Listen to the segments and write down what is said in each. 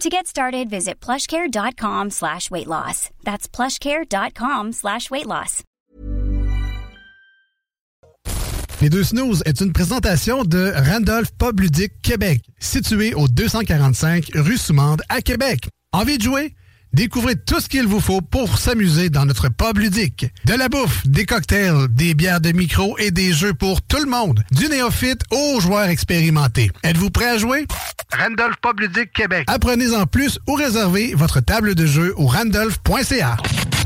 To get started, visit plushcare.com/weightloss. That's plushcare.com/weightloss. Les deux snooze est une présentation de Randolph Pub Ludique Québec, situé au 245 rue Soumande à Québec. Envie de jouer? Découvrez tout ce qu'il vous faut pour s'amuser dans notre pub ludique. De la bouffe, des cocktails, des bières de micro et des jeux pour tout le monde. Du néophyte aux joueurs expérimentés. Êtes-vous prêt à jouer? Randolph Pub Ludique Québec. Apprenez-en plus ou réservez votre table de jeu au randolph.ca.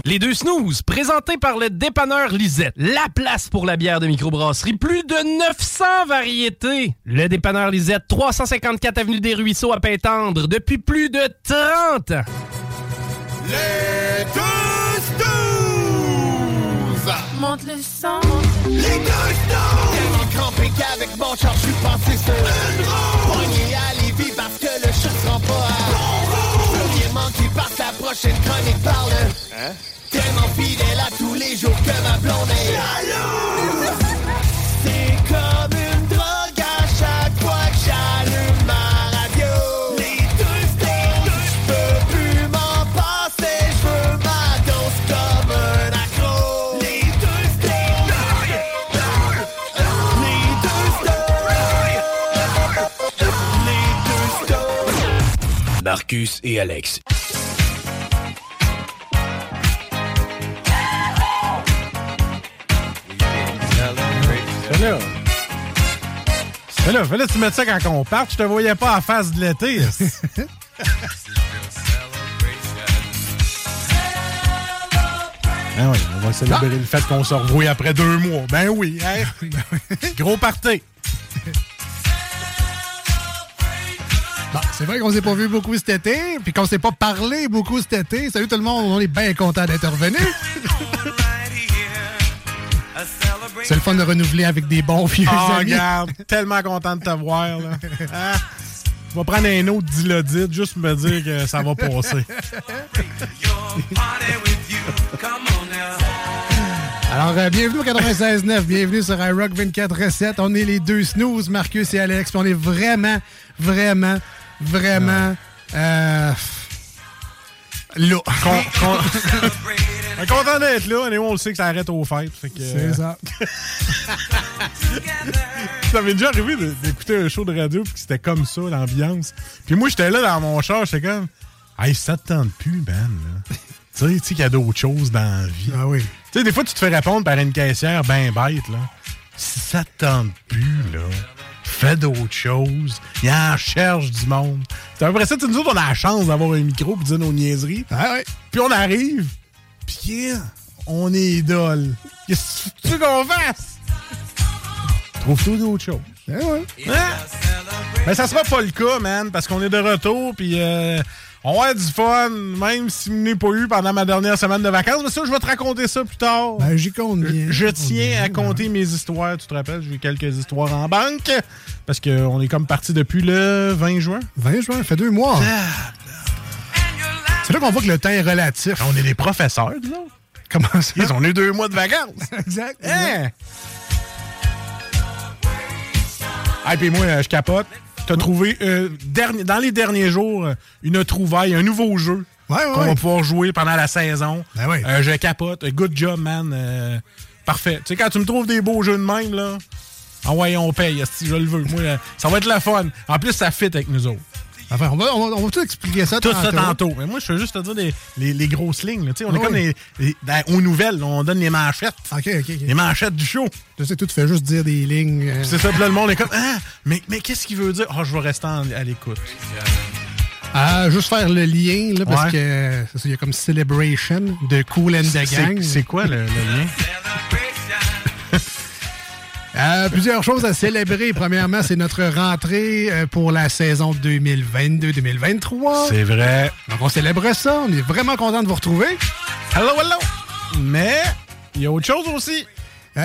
Les deux snooze, présentés par le dépanneur Lisette. La place pour la bière de microbrasserie. Plus de 900 variétés. Le dépanneur Lisette, 354 avenue des Ruisseaux à Pintendre, depuis plus de 30 ans. Les deux snooze! Monte le sang. Les deux snooze! Tellement crampé qu'avec mon char, je suis passé sur une roue. Poigné à Lévis parce que le chat se rend pas à bon roue. Rien manqué par sa prochaine chronique parle. Hein? Tellement fidèle à tous les jours que ma blonde est jalouse. C'est comme une drogue à chaque fois que j'allume ma radio. Marcus et Alex. Fais-le, fais-le, tu mets ça quand on parte. Je te voyais pas à face de l'été. Ben oui, on va célébrer le fait qu'on se revoit après 2 mois. Ben oui, hein? Gros party. Bon, c'est vrai qu'on s'est pas vu beaucoup cet été, puis qu'on s'est pas parlé beaucoup cet été. Salut tout le monde, on est bien content d'être revenu. C'est le fun de renouveler avec des bons vieux amis. Regarde, tellement content de te voir. Là. Ah, je vais prendre un autre dilodite juste pour me dire que ça va passer. Alors, bienvenue au 96.9, bienvenue sur iRock 24/7. On est les deux snooze, Marcus et Alex, puis on est vraiment là. On est content d'être là. Anyway, on le sait que ça arrête aux fêtes. Fait que, c'est ça. Ça m'est déjà arrivé d'écouter un show de radio puis que c'était comme ça, l'ambiance. Puis moi, j'étais là dans mon char, j'étais comme... Hey, ça te tente plus, man. Là. Tu sais qu'il y a d'autres choses dans la vie. Ah oui. Tu sais, des fois, tu te fais répondre par une caissière ben bête, là. Si ça te tente plus, là... Fais d'autres choses. Il en cherche du monde. C'est à peu près ça. Nous autres, on a la chance d'avoir un micro pour dire nos niaiseries. Ah ouais. Puis on arrive. Puis on est idole. Qu'est-ce que tu veux qu'on fasse? Trouve-toi d'autres choses. Ah ouais. Hein? Ben, ça sera pas le cas, man, parce qu'on est de retour. Puis on va avoir du fun, même si je n'ai pas eu pendant ma dernière semaine de vacances. Mais ça, je vais te raconter ça plus tard. Ben, j'y compte bien. Je tiens à compter mes histoires. Tu te rappelles, j'ai quelques histoires en banque. Parce qu'on est comme parti depuis le 20 juin. 20 juin, ça fait 2 mois. C'est là qu'on voit que le temps est relatif. On est des professeurs, disons. Comment ça? Yes, on a eu 2 mois de vacances. Exact. Hein? Ah, puis moi, je capote. T'as trouvé, dans les derniers jours, une trouvaille, un nouveau jeu qu'on va pouvoir jouer pendant la saison. Ben oui. Je capote. Good job, man. Parfait. Tu sais, quand tu me trouves des beaux jeux de même, là, ah ouais, on paye, si je le veux. Moi, ça va être la fun. En plus, ça fit avec nous autres. Enfin, on va tout expliquer ça tout tantôt. Tout ça tantôt. Mais moi, je veux juste te dire les grosses lignes. Là. On est comme aux nouvelles. Là, on donne les manchettes. OK. Les manchettes du show. Je sais, toi, tu fais juste dire des lignes. C'est ça. Puis là, le monde est comme, mais qu'est-ce qu'il veut dire? Je vais rester à l'écoute. Juste faire le lien, là, parce que il y a comme Celebration de Kool and the Gang. C'est quoi le lien? Plusieurs choses à célébrer. Premièrement, c'est notre rentrée pour la saison 2022-2023. C'est vrai. Donc, on célèbre ça. On est vraiment content de vous retrouver. Hello! Mais il y a autre chose aussi.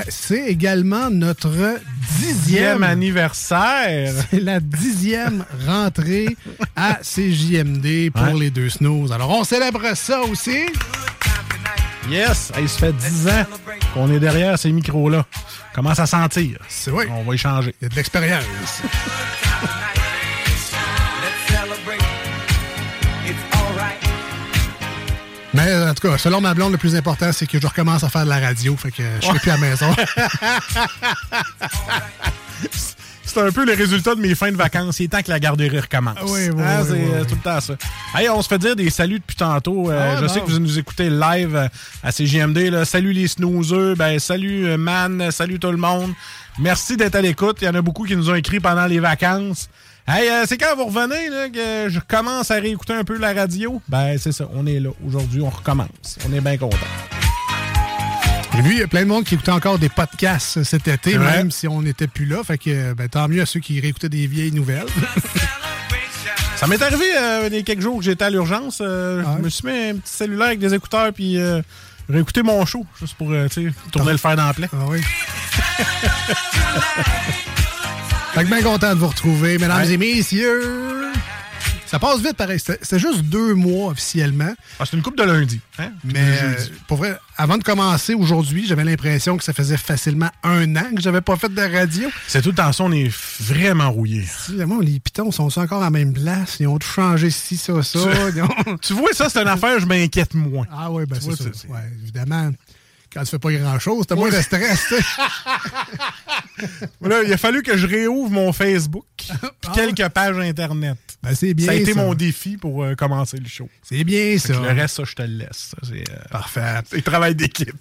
C'est également notre 10e anniversaire. C'est la 10e rentrée à CJMD pour les deux snooze. Alors, on célèbre ça aussi. Yes! Il se fait 10 ans qu'on est derrière ces micros-là. Commence à sentir. C'est vrai. On va échanger. Il y a de l'expérience. Mais en tout cas, selon ma blonde, le plus important, c'est que je recommence à faire de la radio. Fait que je serai plus à la maison. C'est un peu le résultat de mes fins de vacances. Il est temps que la garderie recommence. Oui. C'est tout le temps ça. Hey, on se fait dire des saluts depuis tantôt. Sais que vous nous écoutez live à CJMD. Là. Salut les snoozeux. Ben, salut Man. Salut tout le monde. Merci d'être à l'écoute. Il y en a beaucoup qui nous ont écrit pendant les vacances. Hey, c'est quand vous revenez là, que je commence à réécouter un peu la radio? Ben, c'est ça. On est là. Aujourd'hui, on recommence. On est bien contents. Et puis, il y a plein de monde qui écoutait encore des podcasts cet été, même si on n'était plus là. Fait que tant mieux à ceux qui réécoutaient des vieilles nouvelles. Ça m'est arrivé il y a quelques jours que j'étais à l'urgence. Je me suis mis un petit cellulaire avec des écouteurs puis réécouter mon show, juste pour tourner le fer dans la plaie. Ah oui. Fait que bien content de vous retrouver, mesdames et messieurs. Ça passe vite, pareil. C'était juste 2 mois officiellement. C'est une coupe de lundi. Hein? Mais pour vrai, avant de commencer aujourd'hui, j'avais l'impression que ça faisait facilement 1 an que j'avais pas fait de radio. C'est tout le temps ça, on est vraiment rouillés. Les pitons sont encore à la même place. Ils ont tout changé ci, ça. Tu vois, ça, c'est une affaire, je m'inquiète moins. Ah oui, ben c'est ça. Ouais, évidemment. Quand tu fais pas grand-chose, t'as moins de stress. Là, il a fallu que je réouvre mon Facebook puis quelques pages Internet. Ben, c'est bien ça. A été mon défi pour commencer le show. C'est bien fait ça. Le reste, ça, je te le laisse. Ça, c'est, parfait. C'est travail d'équipe.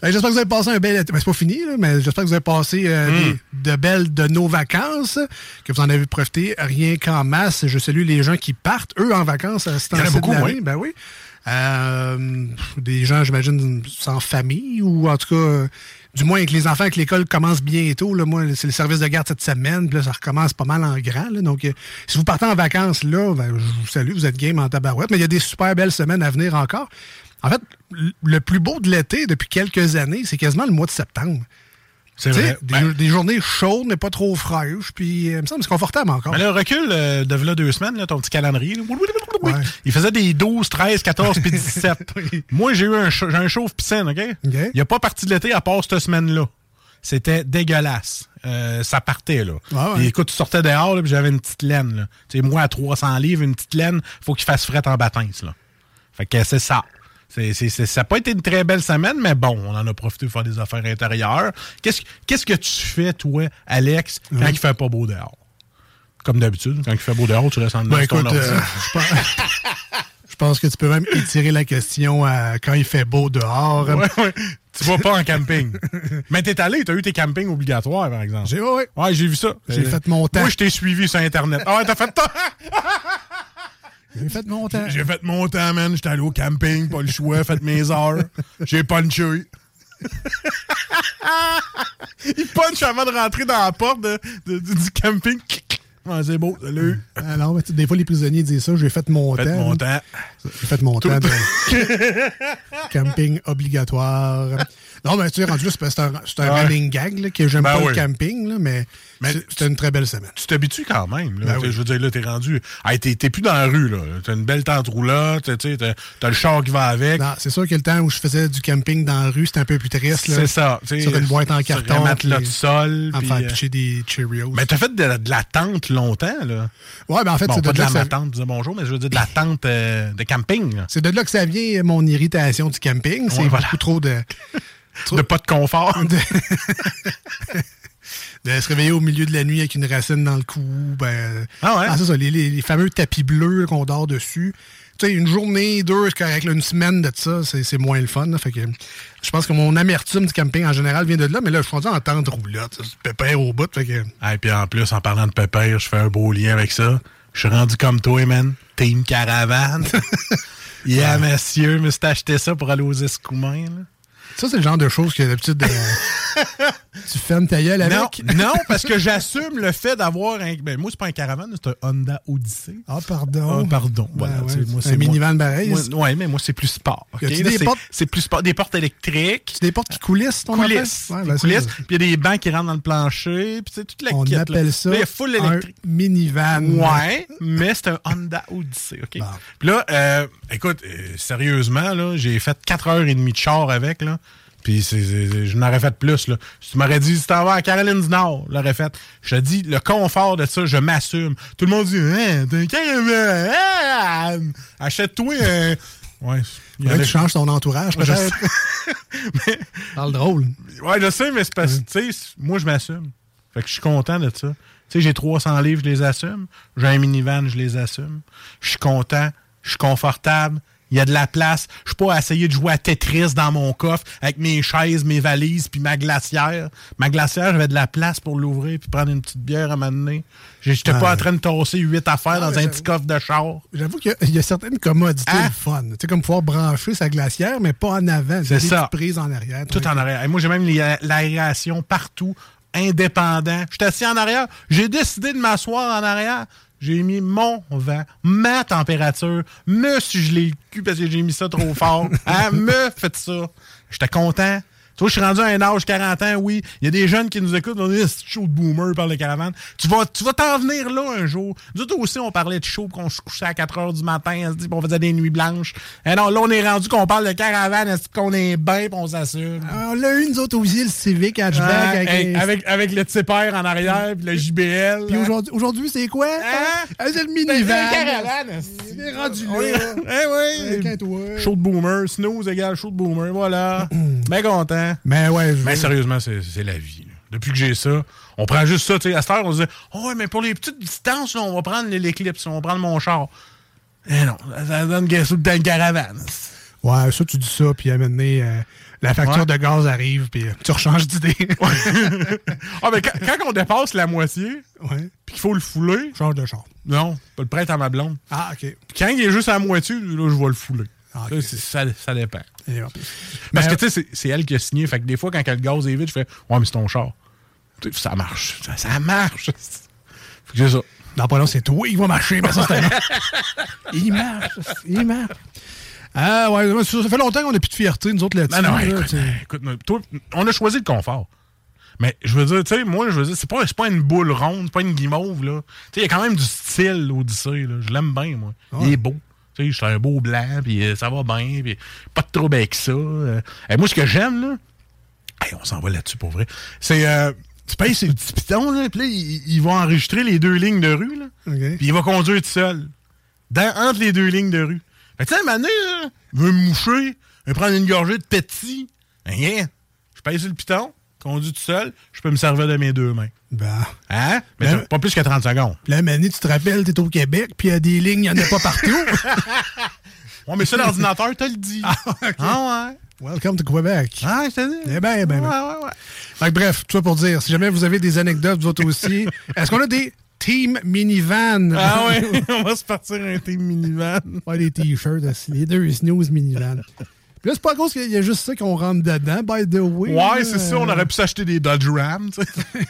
J'espère que vous avez passé un bel été. C'est pas fini, là, mais j'espère que vous avez passé de nos vacances, que vous en avez profité rien qu'en masse. Je salue les gens qui partent, eux, en vacances à ce temps-ci. Il y en a beaucoup, oui. Ben oui. Des gens, j'imagine, sans famille ou en tout cas, du moins avec les enfants, avec l'école commence bientôt. Là, moi, c'est le service de garde cette semaine. Puis là, ça recommence pas mal en grand. Là, donc, si vous partez en vacances, là, je vous salue, vous êtes game en tabarouette. Mais il y a des super belles semaines à venir encore. En fait, le plus beau de l'été depuis quelques années, c'est quasiment le mois de septembre. C'est vrai. Des journées chaudes, mais pas trop fraîches. Puis, il me semble que c'est confortable encore. Mais le recul de là 2 semaines, là, ton petit calendrier, là, il faisait des 12, 13, 14 puis 17. Moi, j'ai eu un chauve piscine, OK? Il n'y a pas parti de l'été à part cette semaine-là. C'était dégueulasse. Ça partait, là. Et écoute, tu sortais dehors, là, puis j'avais une petite laine, là. Tu sais, moi, à 300 livres, une petite laine, faut qu'il fasse fret en bâtisse, là. Fait que c'est ça. Ça n'a pas été une très belle semaine, mais bon, on en a profité pour faire des affaires intérieures. Qu'est-ce que tu fais, toi, Alex, quand il fait pas beau dehors? Comme d'habitude, quand il fait beau dehors, tu restes en dedans. Je pense que tu peux même étirer la question à quand il fait beau dehors. Ouais. Tu vas pas en camping. Mais t'es allé, t'as eu tes campings obligatoires, par exemple. Ouais, j'ai vu ça. J'ai fait mon temps. Moi, je t'ai suivi sur Internet. Ah ouais, t'as fait ta... J'ai fait mon temps. J'ai fait mon temps, man. J'étais allé au camping, pas le choix, fait mes heures. J'ai punché. Il punche avant de rentrer dans la porte du camping. Ah, c'est beau, salut. Alors, des fois, les prisonniers disent ça, j'ai fait mon temps. J'ai fait mon temps. Camping obligatoire. Non, mais tu es rendu là, c'est un running gag, là, que j'aime pas le camping, là, mais c'était une très belle semaine. Tu t'habitues quand même, là. Je veux dire, là, t'es rendu... Hey, t'es plus dans la rue, là. T'as une belle tente roulante, t'as le char qui va avec. Non, c'est sûr que le temps où je faisais du camping dans la rue, c'était un peu plus triste, là. C'est ça. Sur une boîte en carton. Sur un matelas de sol. En faire pitcher des Cheerios. Mais t'as fait de la tente longtemps, là. Ouais, mais en fait, c'est de la tente, disais bonjour, mais je veux dire de la tente de camping. C'est de là que ça vient, mon irritation du camping. C'est beaucoup trop de... De pas de confort. de se réveiller au milieu de la nuit avec une racine dans le cou. Ben, ah ouais? Ah, c'est ça, les fameux tapis bleus qu'on dort dessus. Tu sais, une journée, deux, c'est correct. Là, une semaine de ça, c'est moins le fun. Là, fait que je pense que mon amertume du camping en général vient de là, mais là, je suis rendu en tente roulotte. Pépère au bout. Fait que... Ah, et puis en plus, en parlant de pépère, je fais un beau lien avec ça. Je suis rendu comme toi, man. Team Caravane. Yeah, ouais. Monsieur, mais c'est acheté ça pour aller aux Escoumins, là. Ça, c'est le genre de choses que d'habitude, tu fermes ta gueule avec. Non, non, parce que j'assume le fait d'avoir un... Ben, moi, c'est pas un caravane, c'est un Honda Odyssey. Ah, pardon. Ah, pardon. Ben, voilà, ouais, moi, c'est un minivan pareil. Oui, mais moi, c'est plus sport. Okay? Là, c'est plus sport. Des portes électriques. C'est des portes qui coulissent, ton coulisse. Ouais, ben, coulisse. Puis il y a des bancs qui rentrent dans le plancher. Puis tu sais, toute la quête. On appelle ça là, full électrique. Un minivan. Ouais, mais c'est un Honda Odyssey. OK. Bon. Puis là, écoute, sérieusement, là, j'ai fait 4h30 de char avec, là. Puis je n'aurais fait plus, là. Si tu m'aurais dit, si t'en vas à Caroline du Nord, l'aurais fait. Je te dis, le confort de ça, je m'assume. Tout le monde dit, hein, t'es un caravane, hein, achète-toi un... Ouais. Il faudrait que tu changes ton entourage, peut-être. Mais... Parle drôle. Ouais, je sais, mais c'est parce que, tu sais, moi, je m'assume. Fait que je suis content de ça. Tu sais, j'ai 300 livres, je les assume. J'ai un minivan, je les assume. Je suis content, je suis confortable. Il y a de la place. Je suis pas à essayer de jouer à Tetris dans mon coffre avec mes chaises, mes valises, puis ma glacière. Ma glacière, j'avais de la place pour l'ouvrir puis prendre une petite bière à un moment donné. J'étais pas en train de tosser 8 affaires dans un petit coffre de char. J'avoue qu'il y a certaines commodités fun. Tu sais, comme pouvoir brancher sa glacière, mais pas en avant. C'est ça. Prise en arrière. Tout en arrière. Et moi, j'ai même l'aération partout, indépendant. Je suis assis en arrière. J'ai décidé de m'asseoir en arrière. J'ai mis mon vent, ma température, me sugeler le cul parce que j'ai mis ça trop fort. Hein? Me faites ça. J'étais content. Tu vois, je suis rendu à un âge 40 ans, oui. Il y a des jeunes qui nous écoutent, on dit c'est chaud de boomer par le caravane. Tu vas t'en venir là un jour. Nous autres aussi, on parlait de chaud, qu'on se couchait à 4h du matin, on se dit qu'on faisait des nuits blanches. Et non, là, on est rendu qu'on parle de caravane, est-ce qu'on est bien, on s'assume. On l'a eu, nous autres aussi, le Civic Hatchback. Avec le Tipper en arrière, puis le JBL. Puis aujourd'hui, c'est quoi? C'est le minivan. C'est le caravane. Il est rendu là. Oui. Chaud de boomer. Snooze égale chaud de boomer. Voilà. Bien content. Mais ouais, mais sérieusement, c'est la vie. Depuis que j'ai ça, on prend juste ça. À cette heure, on se dit « Oh, mais pour les petites distances, là, on va prendre l'Eclipse, on va prendre mon char. » Eh non, ça donne dans une caravane. Ouais, ça, tu dis ça, puis à un moment donné, la facture de gaz arrive, puis tu rechanges d'idée. Ah, mais quand on dépasse la moitié, puis qu'il faut le fouler... Change de char. Non, je le prête à ma blonde. Ah, OK. Puis quand il est juste à la moitié, là, je vais le fouler. Ah, okay. Ça dépend. Bon. Parce que tu sais, c'est elle qui a signé. Fait que des fois, quand le gaz est vide, je fais « Ouais, mais c'est ton char. » Ça marche. Ça marche. Fait que c'est ça. Non, pas long, c'est toi. Il va marcher. Ben, ça, c'est il marche. Il marche. Ah ouais, ça fait longtemps qu'on n'a plus de fierté, nous autres, là-dessus. Non, écoute toi, on a choisi le confort. Mais je veux dire, tu sais, moi, je veux dire, c'est pas une boule ronde, c'est pas une guimauve, là. Tu sais, il y a quand même du style, l'Odyssée, là. Je l'aime bien, moi. Ouais. Il est beau. Je suis un beau blanc, puis ça va bien, puis pas de trouble avec ça. Moi, ce que j'aime, là, on s'en va là-dessus pour vrai, c'est tu payes ces petits pitons, là, puis là, il va enregistrer les deux lignes de rue, là, puis il va conduire tout seul, entre les deux lignes de rue. Fait que tu sais, Mané, là, il veut me moucher, il veut prendre une gorgée de petit. Je paye sur le piton, conduis tout seul, je peux me servir de mes deux mains. Ben. Hein? Mais ben, pas plus que 30 secondes. La manie, tu te rappelles, t'es au Québec, puis il y a des lignes, il n'y en a pas partout. Ouais, mais ça, l'ordinateur te le dit. Ah, okay. Ah ouais. Welcome to Québec. Ah, je te dis. Eh bien, ouais. Donc, bref, tout ça pour dire, si jamais vous avez des anecdotes, vous autres aussi, est-ce qu'on a des team minivan? Ah ouais, on va se partir un team minivan. Ouais, des t-shirts, les deux snooze minivan. Là, c'est pas à cause qu'il y a juste ça qu'on rentre dedans, by the way. Ouais, c'est ça, on aurait pu s'acheter des Dodge Ram, tu sais.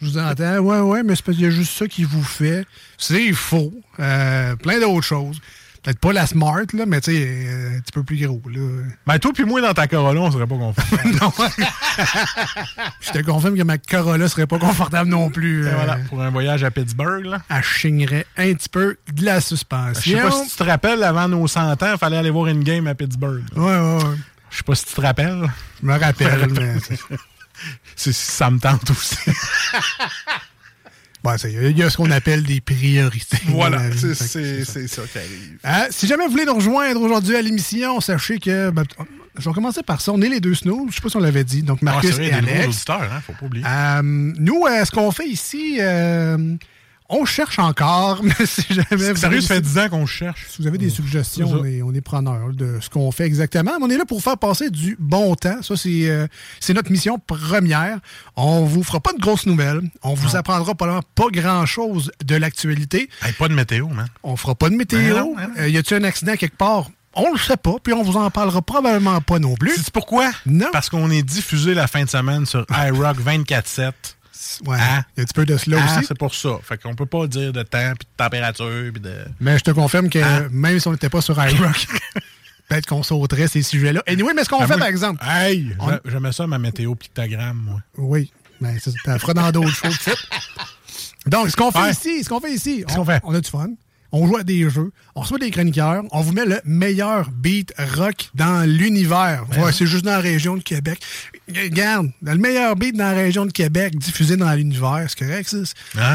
Je vous entends, ouais, mais c'est parce qu'il y a juste ça qui vous fait. C'est faux. Plein d'autres choses. Peut-être pas la Smart, là, mais tu sais, un petit peu plus gros, là. Ben, toi puis moi, dans ta Corolla, on serait pas confortable. Non. Je te confirme que ma Corolla serait pas confortable non plus. Voilà, pour un voyage à Pittsburgh, là. Elle chignerait un petit peu de la suspension. Je sais pas si tu te rappelles, avant nos 100 ans, il fallait aller voir une game à Pittsburgh. Là. Ouais. Je sais pas si tu te rappelles. Je me rappelle, mais ça me tente aussi. Bon, il y a ce qu'on appelle des priorités. Voilà, c'est ça qui arrive. Si jamais vous voulez nous rejoindre aujourd'hui à l'émission, sachez que... je vais commencer par ça. On est les deux snooze. Je ne sais pas si on l'avait dit. Donc, Marcus et Alex. Hein? Faut pas oublier. Nous, ce qu'on fait ici... on cherche encore, mais si jamais... Sérieux, ça fait 10 ans qu'on cherche. Si vous avez des suggestions, on est preneurs de ce qu'on fait exactement. Mais on est là pour faire passer du bon temps. Ça, c'est notre mission première. On vous fera pas de grosses nouvelles. On vous apprendra probablement pas grand-chose de l'actualité. Hey, pas de météo, man. On fera pas de météo. Y a-t-il un accident quelque part? On le sait pas, puis on vous en parlera probablement pas non plus. C'est pourquoi? Non. Parce qu'on est diffusé la fin de semaine sur iRock 24/7. Ouais, il y a un petit peu de cela aussi. C'est pour ça. Fait qu'on peut pas dire de temps, puis de température, puis de... Mais je te confirme que même si on n'était pas sur iRock, peut-être qu'on sauterait ces sujets-là. Anyway, mais ce qu'on fait, par exemple... Hey! J'aimais ça, ma météo pictogramme, moi. Oui, mais ça t'en fera dans d'autres choses. Donc, ce qu'on fait ici, on a du fun. On joue à des jeux, on reçoit des chroniqueurs, on vous met le meilleur beat rock dans l'univers. Ouais, c'est juste dans la région de Québec. Regarde, le meilleur beat dans la région de Québec diffusé dans l'univers, c'est correct, ça?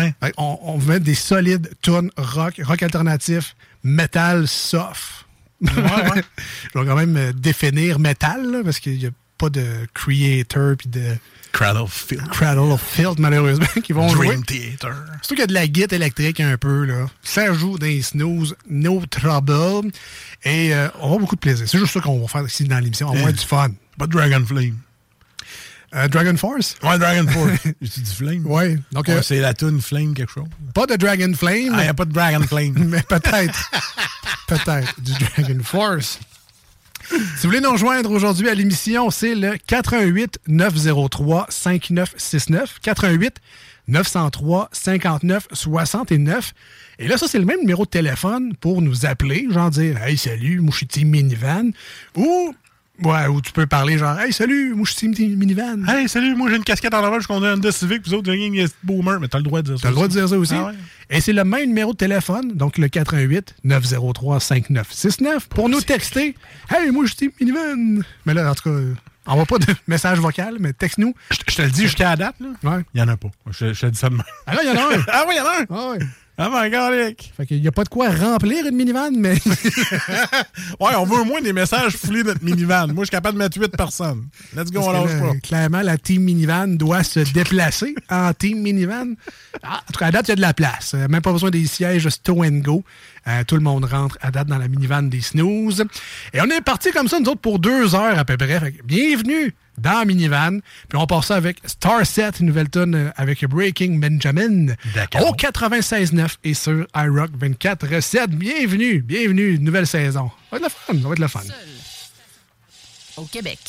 Ouais. Ouais, on vous met des solides tunes rock alternatif, metal soft. Ouais. Je vais quand même définir metal, là, parce qu'il n'y a pas de creator puis de... Cradle of Filth, malheureusement, qui vont jouer. Dream Theater. Surtout qu'il y a de la guitare électrique un peu, là. Ça joue dans les snooze, no trouble. Et on va avoir beaucoup de plaisir. C'est juste ça qu'on va faire ici dans l'émission. On va avoir du fun. Pas de Dragon Flame. Dragon Force? Ouais, Dragon Force. J'ai dit Flame. Ouais. Donc, c'est la toune Flame quelque chose. Pas de Dragon Flame. Ah, il n'y a pas de Dragon Flame. Mais peut-être. Peut-être du Dragon Force. Si vous voulez nous rejoindre aujourd'hui à l'émission, c'est le 418-903-5969, 418-903-5969. Et là, ça, c'est le même numéro de téléphone pour nous appeler, genre dire « Hey, salut, moi, je suis Team Minivan » ou tu peux parler genre « Hey, salut, moi, je suis Team Minivan » »« Hey, salut, moi, j'ai une casquette en avant, je conduis un Honda Civic, puis vous autres, j'ai une Boomer » mais t'as le droit de dire ça. T'as le droit de dire ça aussi. Ah ouais. Et c'est le même numéro de téléphone, donc le 418-903-5969, pour nous texter. Hey, moi, je suis Minivan. Mais là, en tout cas, on va pas de message vocal, mais texte-nous. Je te le dis jusqu'à la date, là. Ouais. Il y en a pas. Je te dis ça demain. Ah là, il y en a un. Ah oui, il y en a un. Ah oui. Ah my God! Fait qu'il n'y a pas de quoi remplir une minivan, mais... ouais, on veut au moins des messages foulés de notre minivan. Moi, je suis capable de mettre 8 personnes. Let's go, on lâche pas. Clairement, la team minivan doit se déplacer en team minivan. Ah, en tout cas, à date, il y a de la place. Même pas besoin des sièges stow and go. Tout le monde rentre à date dans la minivan des snooze. Et on est parti comme ça, nous autres, pour 2 heures à peu près. Fait que bienvenue dans minivan. Puis on part ça avec Star Set, une nouvelle tune avec Breaking Benjamin. D'accord. Au 96.9 et sur iRock 24/7. Bienvenue, nouvelle saison. Ça va être le fun. Seul au Québec.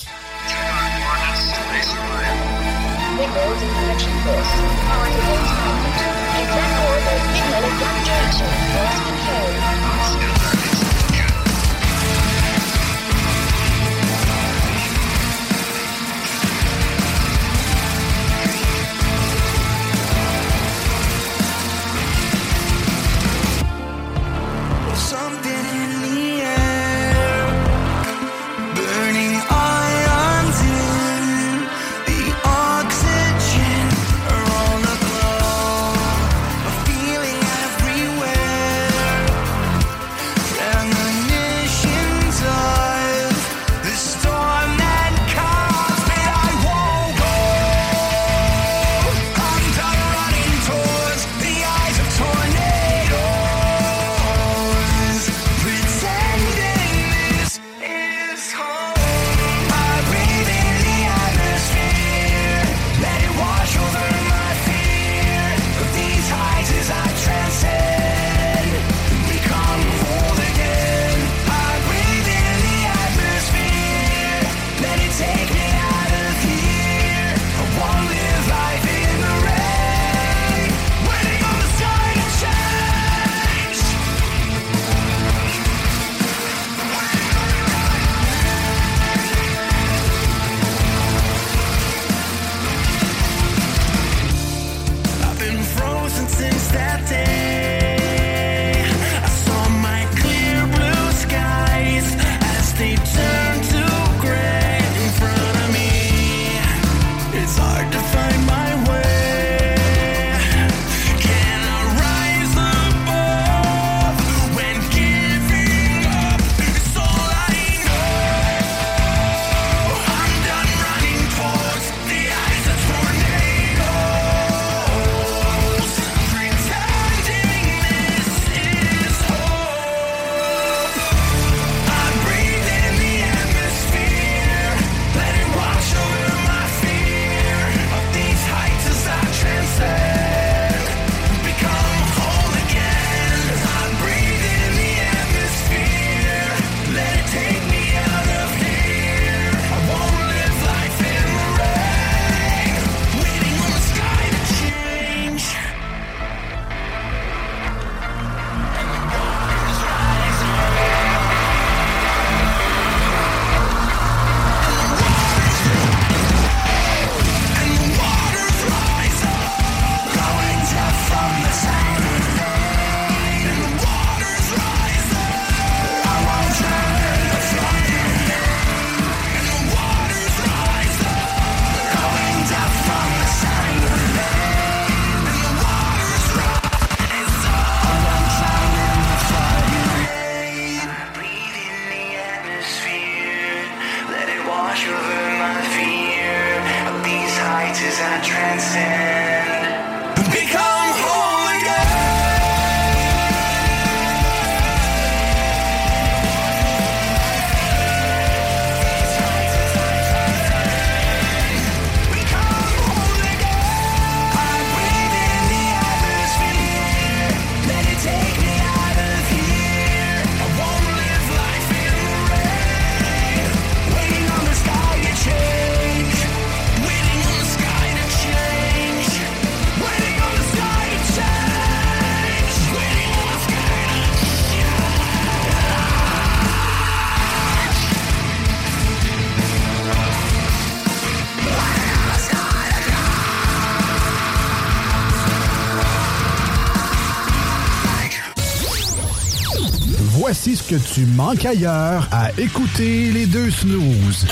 Voici ce que tu manques ailleurs à écouter les deux snooze.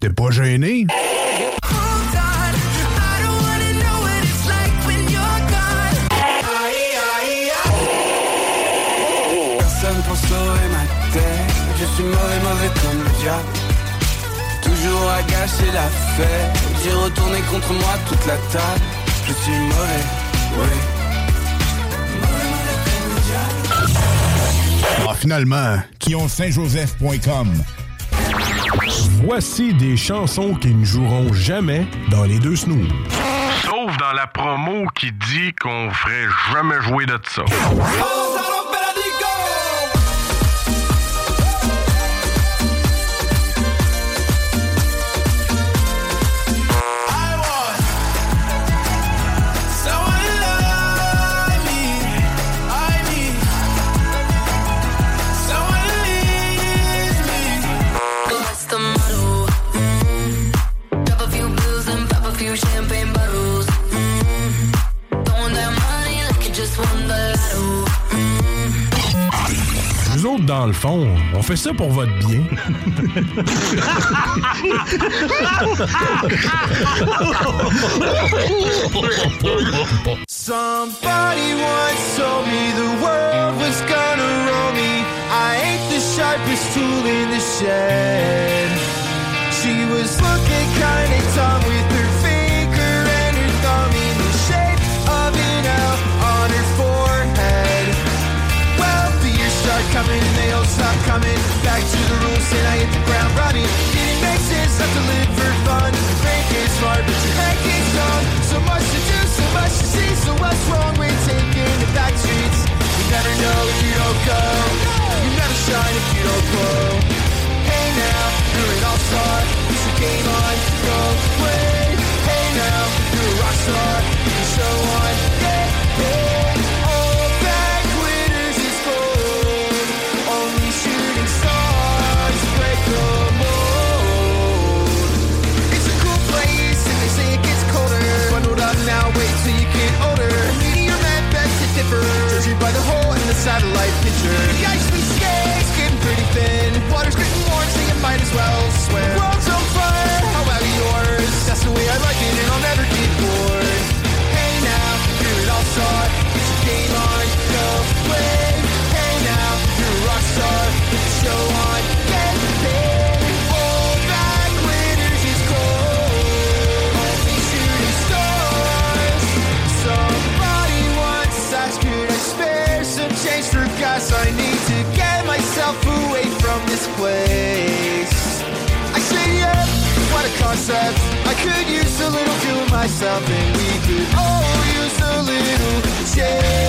T'es pas gêné? Personne pour sauver ma tête. Je suis mauvais, mauvais comme le diable. Toujours à gâcher la fête. J'ai retourné contre moi toute la table. Je suis mauvais, oui. Ah, finalement, qui ont saintjoseph.com. Voici des chansons qui ne joueront jamais dans les deux snooze. Sauf dans la promo qui dit qu'on ferait jamais jouer de ça. Dans le fond, on fait ça pour votre bien. Somebody once told me the world was gonna roll me. I ain't the sharpest tool in the shed. She was looking kinda dumb with her finger and her thumb in the shape of an L on her forehead. Well, the years start coming and they all stop coming. Back to the rules and I hit the ground running. Didn't make sense not to live for fun. Think it's hard but your head gets young. So much to do, so much to see. So what's wrong with taking the back streets? You never know if you don't go. You never shine if you don't glow. Hey now, you're an all-star. It's a game on, go play. Hey now, you're a rock star. You can show on, yeah, yeah. All back winners is gold. Only shooting stars break the mold. It's a cool place and they say it gets colder. Bundled up now, wait till you get older. A meteor meant best to differ. Judging by the hole in the satellite picture. The ice we skate's getting pretty thin. Water's getting warm, so you might as well swim. The world's on fire, how about yours? That's the way I like it and I'll never get bored. Hey now, you're an all-star. It's your game on, go play. Hey now, you're a rock star. Put the show on, get paid. All that glitters is gold. Only shooting stars. Somebody once asked, could I spare some change for gas? I need to get myself away from this place. I say yeah, what a concept. I could use a little doing myself and we could all use a little change.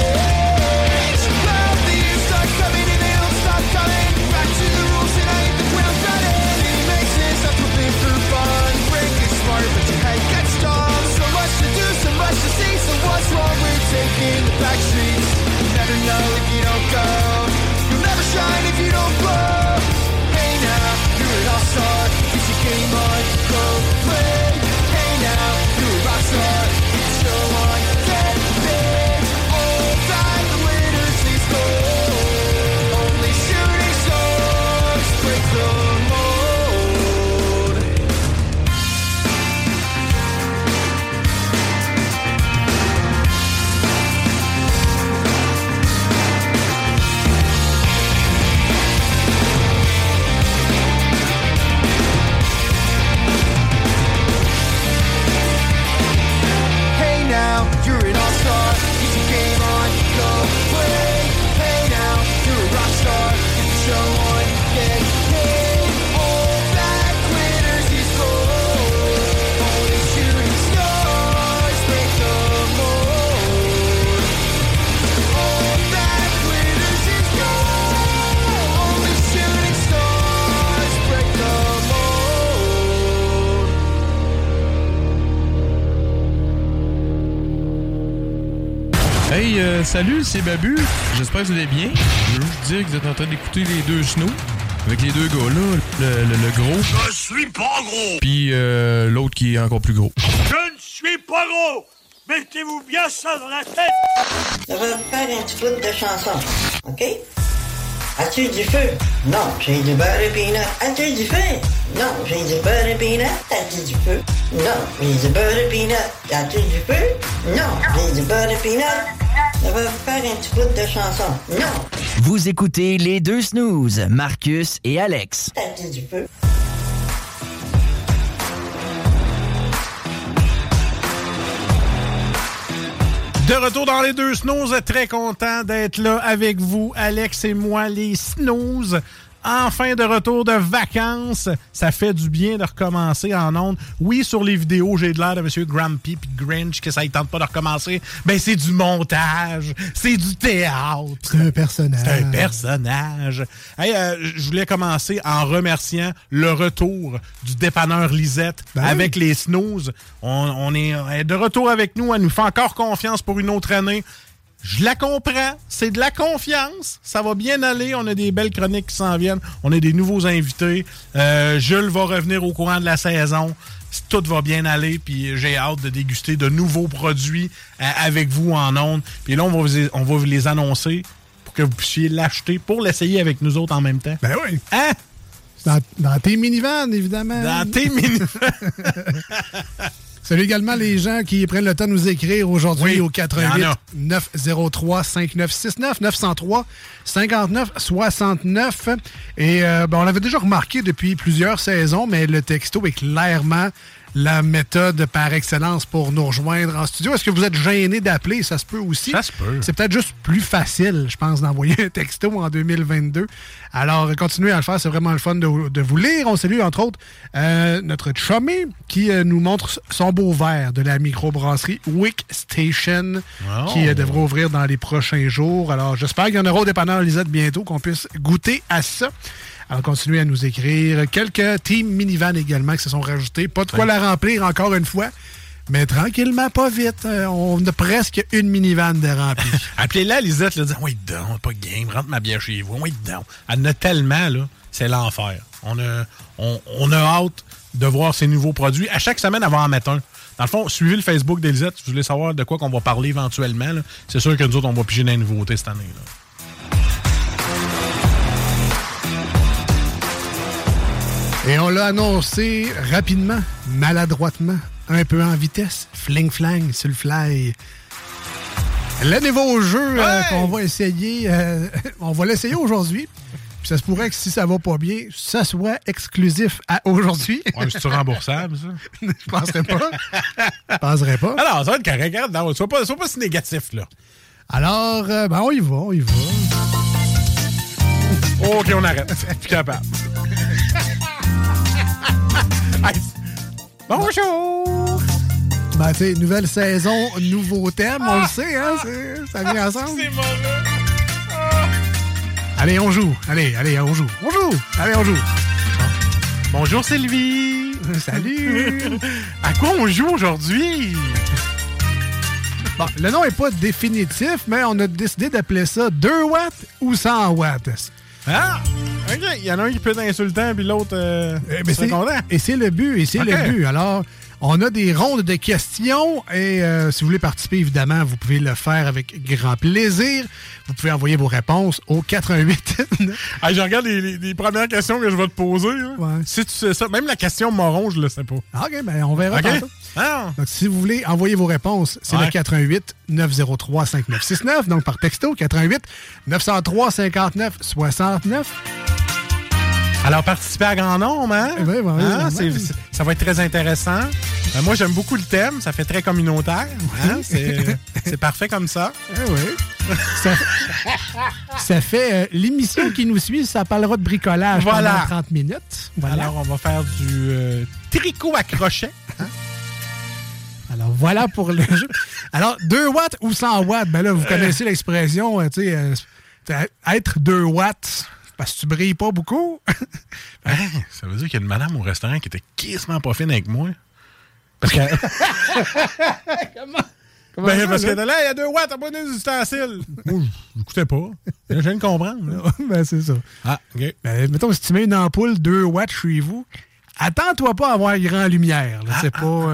Well, the years start coming and they don't stop coming. Back to the rules and I hit the ground running. It makes sense not to live for fun. Break is smart but your head gets dumb. So much to do, so much to see. So what's wrong with taking the back streets? You never know if you don't go. You'll never shine if you don't blow. Hey now, you're an all-star. It's your game on, go play. Hey now, you're a rock star. It's your one, get big. All that Hey, salut, c'est Babu. J'espère que vous allez bien. Je veux juste dire que vous êtes en train d'écouter les deux snooze. Avec les deux gars là, le gros. Je suis pas gros. Puis l'autre qui est encore plus gros. Je ne suis pas gros. Mettez-vous bien ça dans la tête. Ça va me faire une petite flûte de chanson, ok? As-tu du feu? Non, j'ai du beurre et peanut. As-tu du feu? Non, j'ai du beurre et peanut. As-tu du feu? Non, j'ai du beurre et peanut. As-tu du feu? Non, j'ai du beurre et peanut. Ça va faire un petit bout de chanson. Non! Vous écoutez les deux snooze, Marcus et Alex. T'as dit du peu. De retour dans les deux snooze, très content d'être là avec vous, Alex et moi, les snooze. Enfin de retour de vacances, ça fait du bien de recommencer en ondes. Oui, sur les vidéos, j'ai de l'air de M. Grumpy et Grinch que ça ne tente pas de recommencer. Ben, c'est du montage, c'est du théâtre. C'est un personnage. Hey, je voulais commencer en remerciant le retour du dépanneur Lisette avec les snooze. On est de retour avec nous, elle nous fait encore confiance pour une autre année. Je la comprends, c'est de la confiance, ça va bien aller, on a des belles chroniques qui s'en viennent, on a des nouveaux invités, Jules va revenir au courant de la saison, tout va bien aller, puis j'ai hâte de déguster de nouveaux produits avec vous en ondes, puis là on va vous les annoncer pour que vous puissiez l'acheter pour l'essayer avec nous autres en même temps. Ben oui! Hein? Dans tes minivans, évidemment! Dans tes minivans! Salut également les gens qui prennent le temps de nous écrire aujourd'hui au 88-903-5969, 903-5969. Et ben, on l'avait déjà remarqué depuis plusieurs saisons, mais le texto est clairement la méthode par excellence pour nous rejoindre en studio. Est-ce que vous êtes gêné d'appeler? Ça se peut aussi. Ça se peut. C'est peut-être juste plus facile, je pense, d'envoyer un texto en 2022. Alors, continuez à le faire. C'est vraiment le fun de vous lire. On salue, entre autres, notre chumé qui nous montre son beau verre de la microbrasserie Wick Station qui devrait ouvrir dans les prochains jours. Alors, j'espère qu'il y en aura au dépanneur Lisette bientôt, qu'on puisse goûter à ça. Alors, continuez à nous écrire. Quelques teams minivans également qui se sont rajoutés. Pas de quoi la remplir encore une fois, mais tranquillement, pas vite. On a presque une minivan de remplie. Appelez-la, Lisette, là, disant « Oui, dedans, pas de game, rentre ma bière chez vous, oui, dedans. » Elle en a tellement, là, c'est l'enfer. On a hâte de voir ces nouveaux produits. À chaque semaine, elle va en mettre un. Dans le fond, suivez le Facebook d'Elisette, si vous voulez savoir de quoi qu'on va parler éventuellement. Là. C'est sûr que nous autres, on va piger dans les nouveautés cette année, là. Et on l'a annoncé rapidement, maladroitement, un peu en vitesse, fling-flang sur le fly. Le nouveau jeu qu'on va essayer, on va l'essayer aujourd'hui. Puis ça se pourrait que si ça va pas bien, ça soit exclusif à aujourd'hui. Ouais, c'est-tu remboursable, ça? Je penserais pas. Alors, ça va être correct. Non, sois pas si négatif, là. Alors, ben, on y va. OK, on arrête. Plus capable. Bonjour! Ben, tu sais, nouvelle saison, nouveau thème, on le sait, hein? Ça vient ensemble. C'est mauvais. Allez, on joue. Allez, on joue. Bonjour, Sylvie. Salut. À quoi on joue aujourd'hui? Bon, le nom n'est pas définitif, mais on a décidé d'appeler ça 2 watts ou 100 watts. Ah! OK, il y en a un qui peut être insultant, puis l'autre c'est content. Et c'est le but, Alors, on a des rondes de questions, et si vous voulez participer, évidemment, vous pouvez le faire avec grand plaisir. Vous pouvez envoyer vos réponses au 88. Ah, je regarde les premières questions que je vais te poser. Hein. Ouais. Si tu sais ça, même la question Moron, je le sais pas. OK, ben on verra tantôt. Ah. Donc, si vous voulez envoyer vos réponses, c'est le 88-903-5969, donc par texto, 88-903-5969. Alors, participer à grand nombre, hein? Oui. Ça va être très intéressant. Moi, j'aime beaucoup le thème. Ça fait très communautaire. Hein? C'est parfait comme ça. Oui. Ça fait l'émission qui nous suit. Ça parlera de bricolage pendant 30 minutes. Voilà. Alors, on va faire du tricot à crochet. Hein? Alors, voilà pour le jeu. Alors, 2 watts ou 100 watts? Ben là, vous connaissez l'expression, tu sais, être 2 watts... Parce que tu brilles pas beaucoup. Ça veut dire qu'il y a une madame au restaurant qui était quasiment pas fine avec moi. Parce que... Comment? Comment ben, ça, parce qu'elle est là, il y a 2 watts, t'as pas donné des ustensiles. Moi, j'écoutais pas. Je viens de comprendre. Ben, c'est ça. Ah, OK. Ben, mettons, si tu mets une ampoule 2 watts chez vous, attends-toi pas à avoir grand lumière. Là. C'est pas...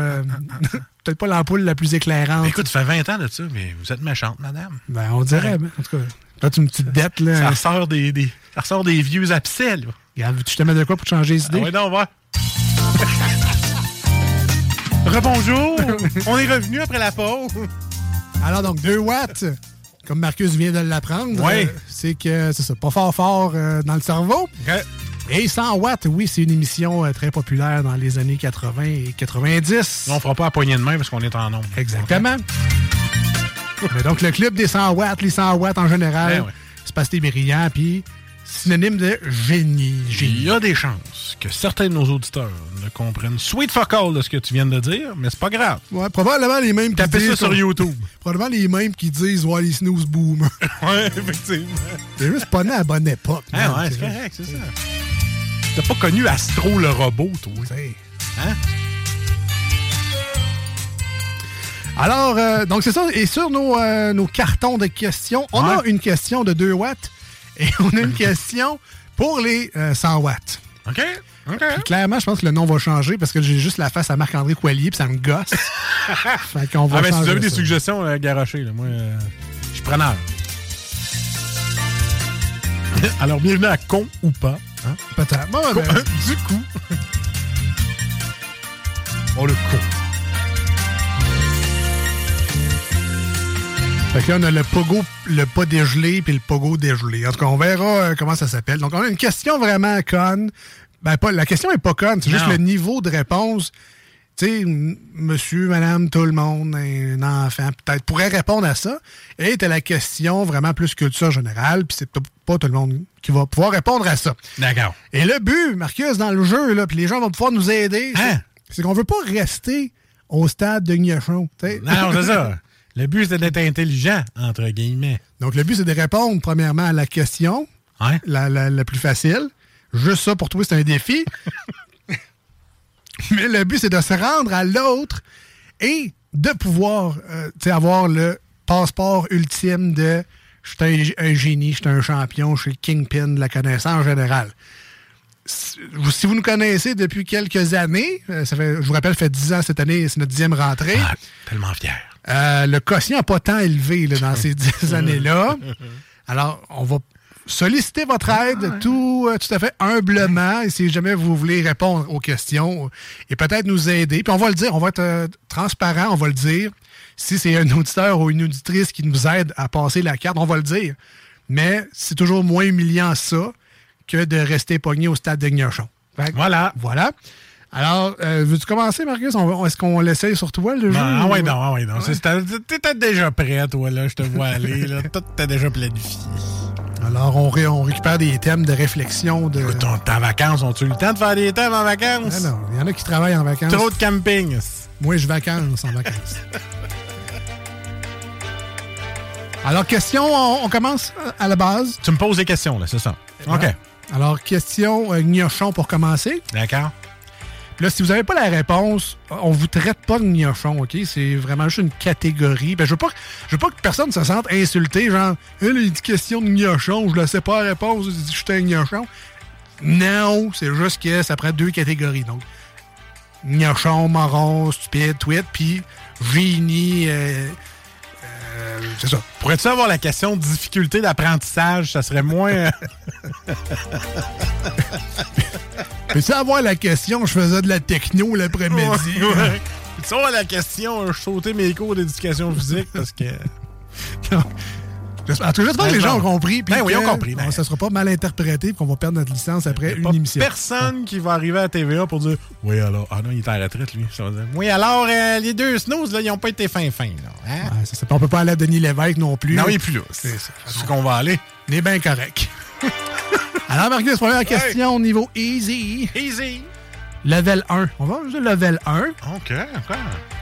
peut-être pas l'ampoule la plus éclairante. Ben, écoute, ça fait 20 ans de ça, mais vous êtes méchante, madame. Ben, on dirait, ben, en tout cas... Là, une petite dette, là. Ça ressort des vieux abcès, là. Regarde, tu te mets de quoi pour te changer les idées? Oui, non, on va. Rebonjour! On est revenu après la pause. Alors, donc, 2 watts, comme Marcus vient de l'apprendre, ouais. C'est que, c'est ça, pas fort dans le cerveau. Okay. Et 100 watts, oui, c'est une émission très populaire dans les années 80 et 90. On fera pas à poignée de main parce qu'on est en nombre. Exactement. Okay. Mais donc, le club des 100 watts, les 100 watts en général, ben ouais. C'est parce que t'es brillant, puis synonyme de génie. Il y a des chances que certains de nos auditeurs ne comprennent sweet fuck all de ce que tu viens de dire, mais c'est pas grave. Ouais, probablement les mêmes qui disent... ça sur YouTube. Probablement les mêmes qui disent « Ouais, les snooze boomers ». Ouais, effectivement. T'es juste pas né à la bonne époque. Ah non, ouais, c'est correct, c'est ça. T'as pas connu Astro le robot, toi. C'est... Hein? Alors, donc c'est ça. Et sur nos cartons de questions, on a une question de 2 watts et on a une question pour les 100 watts. OK. Puis, clairement, je pense que le nom va changer parce que j'ai juste la face à Marc-André Coilier puis ça me gosse. Fait qu'on va changer si vous avez des suggestions, garochez. Moi, je suis preneur. Alors, bienvenue à Con ou pas. Hein? Peut-être. Bon, ben, du coup. Bon, le con. Fait que là, on a le pogo, le pas dégelé, puis le pogo dégelé. En tout cas, on verra comment ça s'appelle. Donc, on a une question vraiment conne. Ben, pas, la question est pas conne, c'est juste le niveau de réponse. Tu sais, monsieur, madame, tout le monde, un enfant, peut-être, pourrait répondre à ça. Et t'as la question vraiment plus culture générale, puis c'est pas tout le monde qui va pouvoir répondre à ça. D'accord. Et le but, Marcus, dans le jeu, là, puis les gens vont pouvoir nous aider, c'est qu'on veut pas rester au stade de Gnochon. T'sais. Non, c'est ça. Le but, c'est d'être intelligent, entre guillemets. Donc, le but, c'est de répondre, premièrement, à la question, la plus facile. Juste ça, pour toi, c'est un défi. Mais le but, c'est de se rendre à l'autre et de pouvoir avoir le passeport ultime de « je suis un génie, je suis un champion, je suis le kingpin de la connaissance générale ». Si vous nous connaissez depuis quelques années, ça fait, je vous rappelle, ça fait 10 ans cette année, c'est notre 10e rentrée. Ah, tellement fier. Le quotient n'a pas tant élevé là, dans ces 10 années-là. Alors, on va solliciter votre aide tout à fait humblement. Et si jamais vous voulez répondre aux questions et peut-être nous aider, puis on va le dire, on va être transparent, on va le dire. Si c'est un auditeur ou une auditrice qui nous aide à passer la carte, on va le dire. Mais c'est toujours moins humiliant ça que de rester pogné au stade de Gnochon. Voilà. Alors, veux-tu commencer, Marcus? Est-ce qu'on l'essaye sur toi, le jeu? Non. Ouais. T'étais déjà prêt, toi, là. Je te vois aller, là. Toi, t'es déjà planifié. Alors, on récupère des thèmes de réflexion. Écoute, t'es en vacances. Ont-tu eu le temps de faire des thèmes en vacances? Non, il y en a qui travaillent en vacances. Trop de camping. Moi, je vacances en vacances. Alors, question, on commence à la base. Tu me poses des questions, là, c'est ça? Voilà. OK. Alors, question gnochon pour commencer. D'accord. Là, si vous n'avez pas la réponse, on vous traite pas de gnochon, OK? C'est vraiment juste une catégorie. Ben, je veux pas que personne se sente insulté, genre, il dit question de gnochon, je ne sais pas la réponse, il dit je suis un gnochon. Non, c'est juste que ça prend 2 catégories. Donc, gnochon, moron, stupide, tweet, puis génie. C'est ça. Pourrais-tu avoir la question difficulté d'apprentissage? Ça serait moins... Peux-tu avoir la question je faisais de la techno l'après-midi? Peux-tu avoir la question je sautais mes cours d'éducation physique? Parce que... En tout cas, j'espère que les gens ont compris. Ben, oui, ils ont compris. Ben. Ça sera pas mal interprété et qu'on va perdre notre licence après une émission. Personne qui va arriver à TVA pour dire « Oui, alors... » Ah non, il est à la retraite, lui. Ça va dire, oui, alors, les deux snooze, là, ils n'ont pas été fins. Hein? Ben, on peut pas aller à Denis Lévesque non plus. Non, il n'est plus là. C'est ça. C'est qu'on va aller. Il est bien correct. Alors, Marcus, première question au niveau easy. Easy. Level 1. On va juste level 1. OK, d'accord.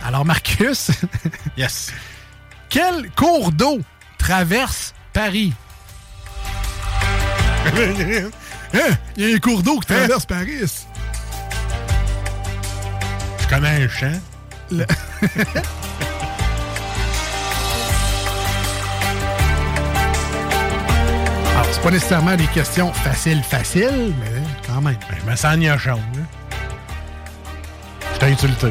Alors, Marcus. Yes. Quel cours d'eau traverse Paris? Il y a un cours d'eau qui traverse Paris. Je connais un champ. C'est pas nécessairement des questions faciles, mais quand même. Mais ça n'y a jamais. Je t'ai utilisé. Tu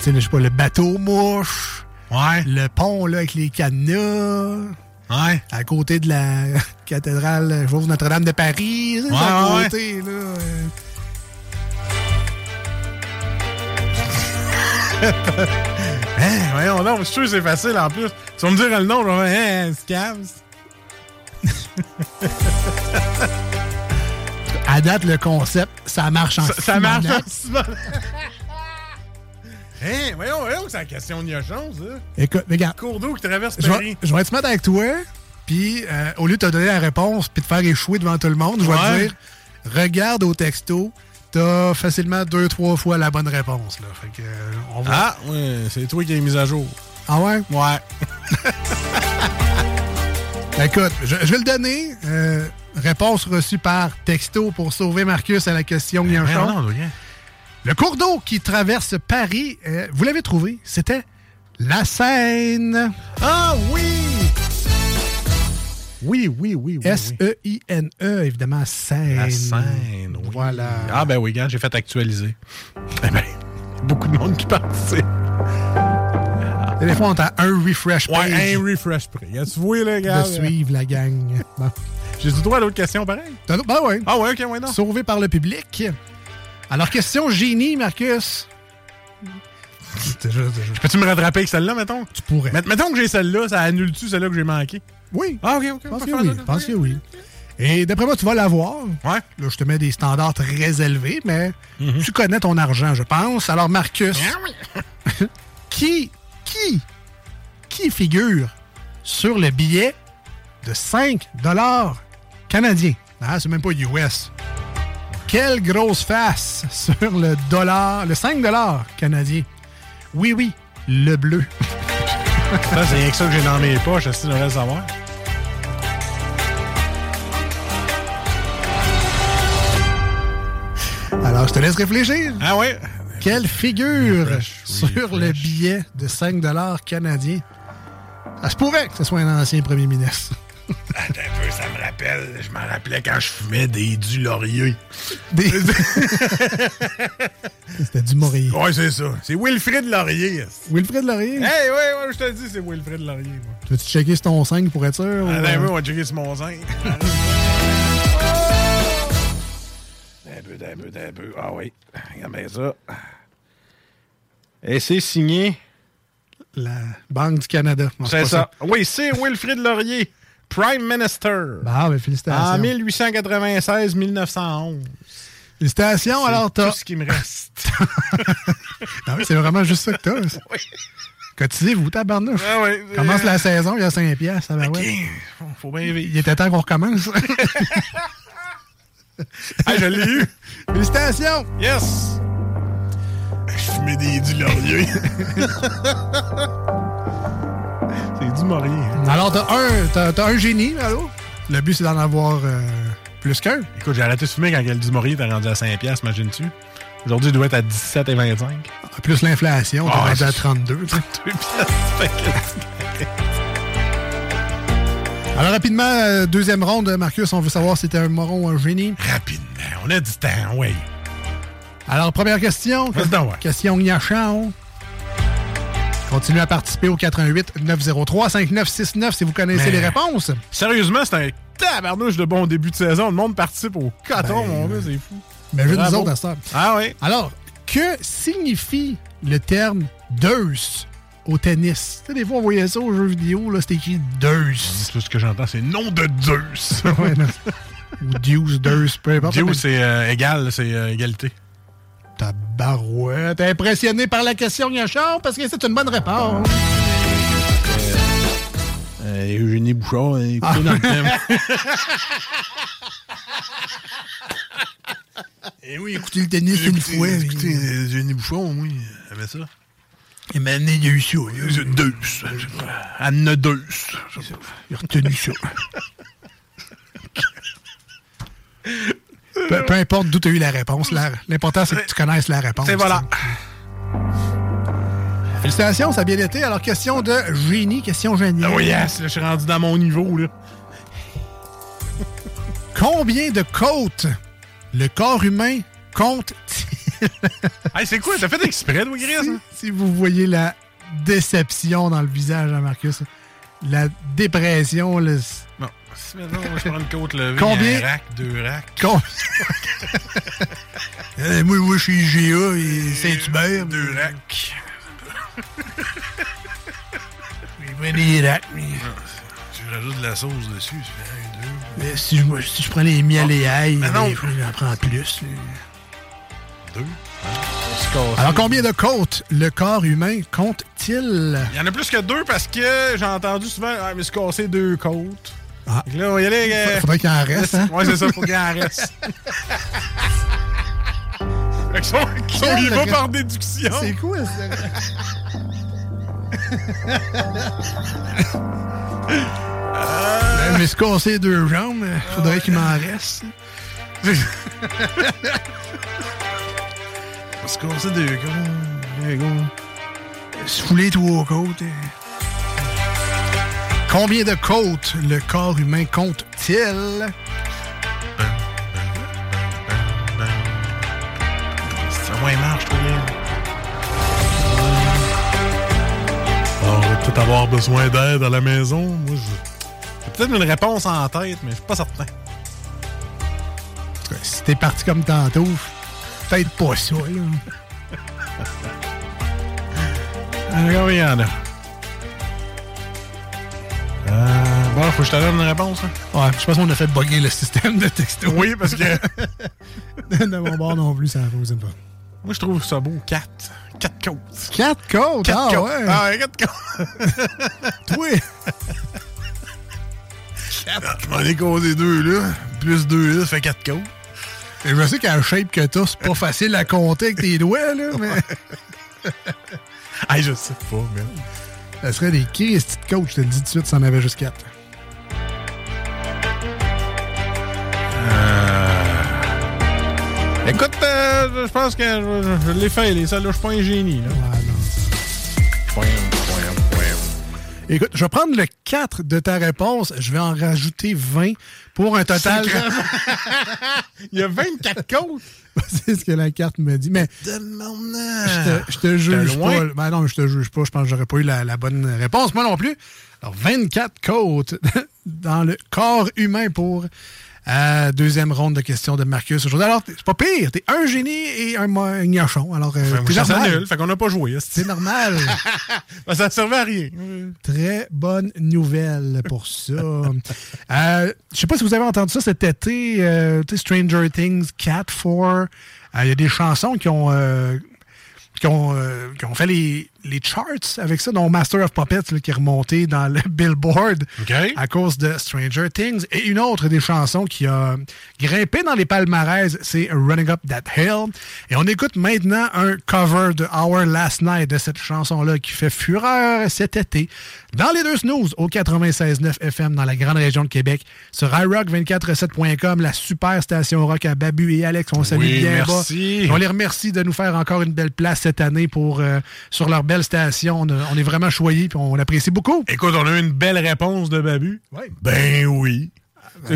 sais, je sais pas, le bateau mouche. Ouais. Le pont là avec les cadenas. Ouais. À côté de la cathédrale Jauve Notre-Dame de Paris. Ouais, à côté, là. Hein, voyons donc, je suis sûr que c'est facile en plus. Tu vas me dire le nom, je vais me dire, Scams. À date, le concept, ça marche en six. Ça marche en six. Hein, voyons, c'est la question de chance, là. Écoute, regarde. Cours d'eau qui traverse Paris. Je vais te mettre avec toi, puis au lieu de te donner la réponse puis de faire échouer devant tout le monde, je vais te dire, regarde au texto. T'as facilement 2-3 fois la bonne réponse, là. Fait que, on va... Ah, oui, c'est toi qui as mis à jour. Ah ouais? Ouais. Écoute, je vais le donner. Réponse reçue par texto pour sauver Marcus à la question de Yanchon. Le cours d'eau qui traverse Paris, vous l'avez trouvé, c'était la Seine. Ah oui! Oui. S-E-I-N-E, évidemment, Seine. La Seine, oui. Voilà. Ah ben oui, regarde, j'ai fait actualiser. Eh ben, beaucoup de monde qui participe. Des fois, on t'a un refresh page. Ouais, un refresh page. Tu vois, là, gars. De suivre la gang. Bon. J'ai du droit à l'autre question, pareil. Ben oui. Ah ouais, OK, ouais, non. Sauvé par le public. Alors, question génie, Marcus. Je peux-tu me rattraper avec celle-là, mettons? Tu pourrais. Mettons que j'ai celle-là, ça annule-tu celle-là que j'ai manqué? Oui. Ah, OK. Je pense que oui. Et d'après moi, tu vas l'avoir. Ouais. Là, je te mets des standards très élevés, mais tu connais ton argent, je pense. Alors, Marcus, qui figure sur le billet de 5 $ canadiens? Ah, c'est même pas US. Quelle grosse face sur le 5 $ canadien? Oui, le bleu. Ça, c'est rien que ça que j'ai dans mes poches, je sais le reste à voir. Alors, je te laisse réfléchir. Ah oui? Quelle figure sur le billet de 5 $ canadien? Ça se pourrait que ce soit un ancien premier ministre. Attends un peu, ça me rappelle. Je m'en rappelais quand je fumais des Du Laurier. C'était Du Maurier. Oui, c'est ça. C'est Wilfrid Laurier. Wilfrid Laurier? Eh hey, oui, je te le dis, c'est Wilfrid Laurier. Moi. Tu veux-tu checker sur ton 5 pour être sûr? Attends un peu, on va checker sur mon 5. Un peu. Ah oui, regarde bien ça. Et c'est signé... La Banque du Canada. Non, c'est ça. Oui, c'est Wilfrid Laurier. Prime Minister. Bah, ben, félicitations. En 1896-1911. Félicitations, alors t'as... tout ce qui me reste. Non, mais c'est vraiment juste ça que t'as. Oui. Cotisez-vous, tabarnouche. Ah oui. Commence la saison, il y a 5 piastres. OK. Ouais. Faut bien vivre. Il était temps qu'on recommence. Ah, je l'ai eu. Félicitations. Yes. Je fumais des Du Laurier. C'est Du Maurier. Hein? Alors, t'as un génie, allô? Le but, c'est d'en avoir plus qu'un. Écoute, j'ai arrêté de fumer quand le Du Maurier était rendu à 5$, imagines-tu? Aujourd'hui, il doit être à 17,25. Ah, plus l'inflation, t'es rendu à 32. 32$. Alors, rapidement, deuxième ronde, Marcus, on veut savoir si t'es un moron ou un génie. Rapidement, on a du temps, oui. Alors, première question. Question Gnachon. Continuez à participer au 88-903-5969 si vous connaissez les réponses. Sérieusement, c'est un tabarnouche de bon début de saison. Le monde participe au coton, mon gars, c'est fou. Mais juste nous autres à ça. Ah oui. Alors, que signifie le terme « deuce » au tennis? Tu sais, des fois, on voyait ça aux jeux vidéo, là, c'était écrit « deuce ». Tout ce que j'entends, c'est « nom de deuce ». Ouais, non. Ou « deuce », « deuce », peu importe. « Deuce », c'est égal, c'est égalité. Ta barouette. T'es impressionné par la question, Yachard, parce que c'est une bonne réponse. Eugénie Bouchard, écoutez dans le thème. Et oui, écoutez le tennis une fois. Écoutez, Eugénie Bouchard, oui, elle avait ça. Et maintenant, il y a eu ça. Il y a eu deux. Anne deux. Il a retenu ça. Peu importe d'où tu as eu la réponse. L'important, c'est que tu connaisses la réponse. C'est voilà. Félicitations, ça a bien été. Alors, question de génie. Ah oui, yes, là, je suis rendu dans mon niveau. Là. Combien de côtes le corps humain compte-t-il? Hey, c'est quoi? T'as fait exprès, Louis Gris? Si vous voyez la déception dans le visage, Jean-Marcus, la dépression, le... Non. Si maintenant, moi, je prends une côte levée, combien? Un rack, deux racks. Combien? Moi, je suis IGA et Saint-Hubert. Deux racks. Je des racks, mais... Je rajoute de la sauce dessus, je fais un, deux... Mais si je prends les miels et ail, j'en prends plus. Deux. Alors, combien de côtes le corps humain compte-t-il? Il y en a plus que deux parce que j'ai entendu souvent « Ah, mais se casser deux côtes. » Ah. Donc là, on y allait... Faudrait qu'il en reste, hein? Ouais, c'est ça, faut qu'il en reste. Fait qu'on y va par déduction. C'est quoi, ça? Mais se casser deux jambes, faudrait qu'il m'en reste. Se casser deux jambes. Se fouler trois côtes. Combien de côtes le corps humain compte-t-il? C'est moins marche, je trouve. On va peut-être avoir besoin d'aide à la maison. Moi, j'ai peut-être une réponse en tête, mais je suis pas certain. Si t'es parti comme tantôt, peut-être pas ça. Regarde, il y en a. Bon, faut que je te donne une réponse. Hein? Ouais, je pense qu'on a fait bugger le système de texto. Oui, parce que... De mon bord non plus, ça ne fonctionne pas. Moi, je trouve ça beau, 4. 4 côtes. 4 côtes? Ah, côtes. Ouais. Ah, 4 côtes. Toi. 4. Je m'en ai causé 2, là. Plus 2, là, ça fait 4 côtes. Et je sais qu'à la shape que t'as, c'est pas facile à compter avec tes doigts, là, mais... Ah, je sais pas, man. Ça serait des crises de côtes, je te le dis tout de suite, ça en avait juste 4. Écoute, je pense que je l'ai fait, les salles, là, je suis pas un génie. Là. Ah, non. Écoute, je vais prendre le 4 de ta réponse, je vais en rajouter 20 pour un total... Il y a 24 côtes! C'est ce que la carte me dit, mais... Je te juge pas. Ben non, je te juge pas, je pense que j'aurais pas eu la bonne réponse, moi non plus. Alors, 24 côtes dans le corps humain pour... deuxième ronde de questions de Marcus aujourd'hui. Alors, c'est pas pire. T'es un génie et un gnochon. Alors, t'es normal. Nul, fait qu'on n'a pas joué. C'est normal. Ben, ça ne servait à rien. Très bonne nouvelle pour ça. Je sais pas si vous avez entendu ça cet été. Stranger Things, Cat 4. Il y a des chansons qui ont fait les charts avec ça, dont Master of Puppets là, qui est remonté dans le Billboard à cause de Stranger Things. Et une autre des chansons qui a grimpé dans les palmarès, c'est Running Up That Hill. Et on écoute maintenant un cover de Our Last Night, de cette chanson-là qui fait fureur cet été, dans les deux snooze au 96.9 FM dans la grande région de Québec, sur iRock 24/7.com, la super station rock à Babu et Alex. On salue bien bas. On les remercie de nous faire encore une belle place cette année pour sur leur belle station. On est vraiment choyés et on l'apprécie beaucoup. Écoute, on a eu une belle réponse de Babu. Oui. Ben oui.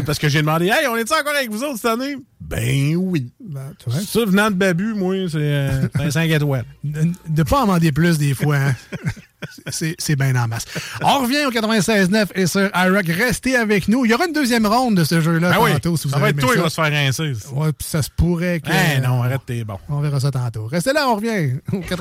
Parce que j'ai demandé, hey, on est-tu encore avec vous autres cette année? Ben oui. Ben, ça, venant de Babu, moi, c'est un 5 étoiles. De pas en demander plus des fois. Hein? C'est bien en masse. On revient au 96.9 et sur iRock. Restez avec nous. Il y aura une deuxième ronde de ce jeu-là tantôt. Si vous avez aimé ça va être toi qui va se faire rincer. Ouais, puis ça se pourrait que... Hey, non, arrête, t'es bon. On verra ça tantôt. Restez là, on revient. Au 96.9.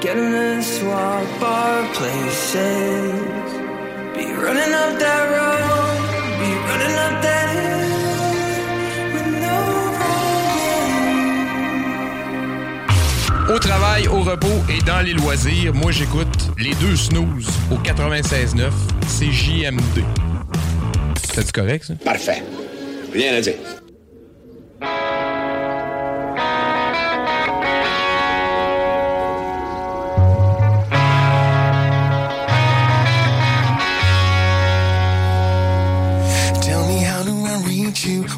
Getting this walk bar places. Be running up that road, be running up that hill with no road. Au travail, au repos et dans les loisirs, moi j'écoute les deux snooze au 96.9, CJMD. C'est correct ça? Parfait. Rien à dire.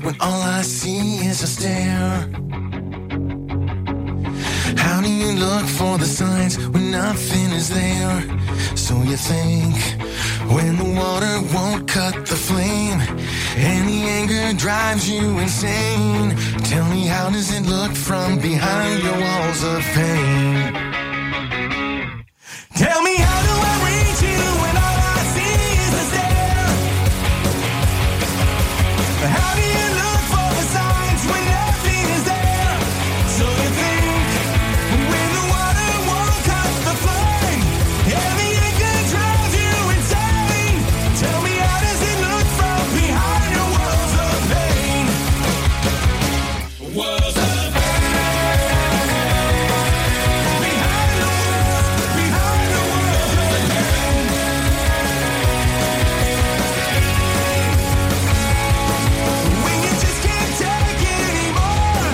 When all I see is a stare, how do you look for the signs when nothing is there? So you think, when the water won't cut the flame and the anger drives you insane, tell me how does it look from behind your walls of pain? Tell me how do I reach you when all I see is a stare? How do you look for the signs when nothing is there? So you think when the water won't cut the flame and the anger drives you insane, tell me how does it look from behind your walls of pain? Walls of pain. Behind the walls of pain. When you just can't take it anymore,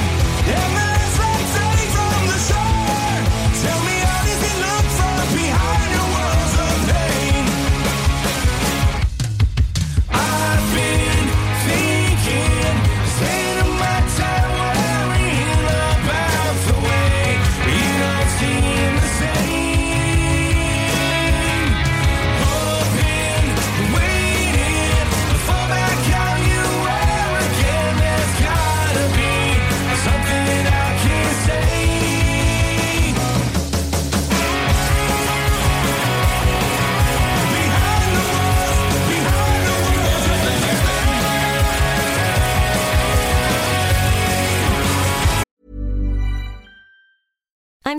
and the sun's fading from the shore, tell me how does it look from behind your walls of pain? I've been thinking, spending my time worrying about the way we don't seem the same. Hoping, waiting, before I count you out again, there's gotta be something I can say. I'm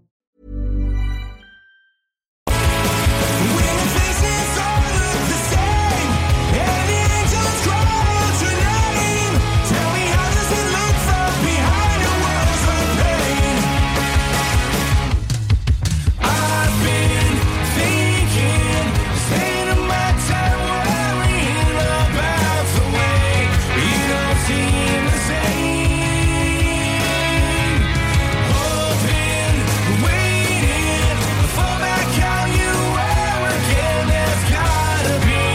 When the faces all look the same, and the angels call your name, tell me how does it look from behind your walls of pain? I've been thinking, spending my time worrying about the way we don't seem the same. Hoping, waiting, before I count you out again, there's gotta be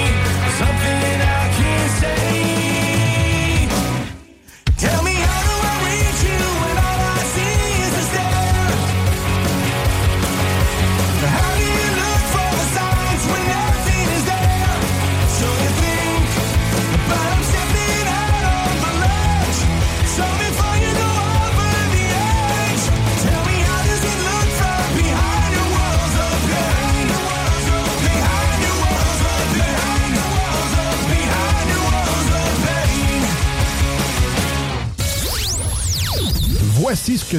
something I can say. Tell me how do I reach you when all I see is a stare? How do you look for the signs when nothing is there? So you think, but I'm stepping out on the ledge. So before you go over the edge, tell me how does it look from behind your walls of pain? Behind your walls of pain. Behind your walls of pain. Voici ce que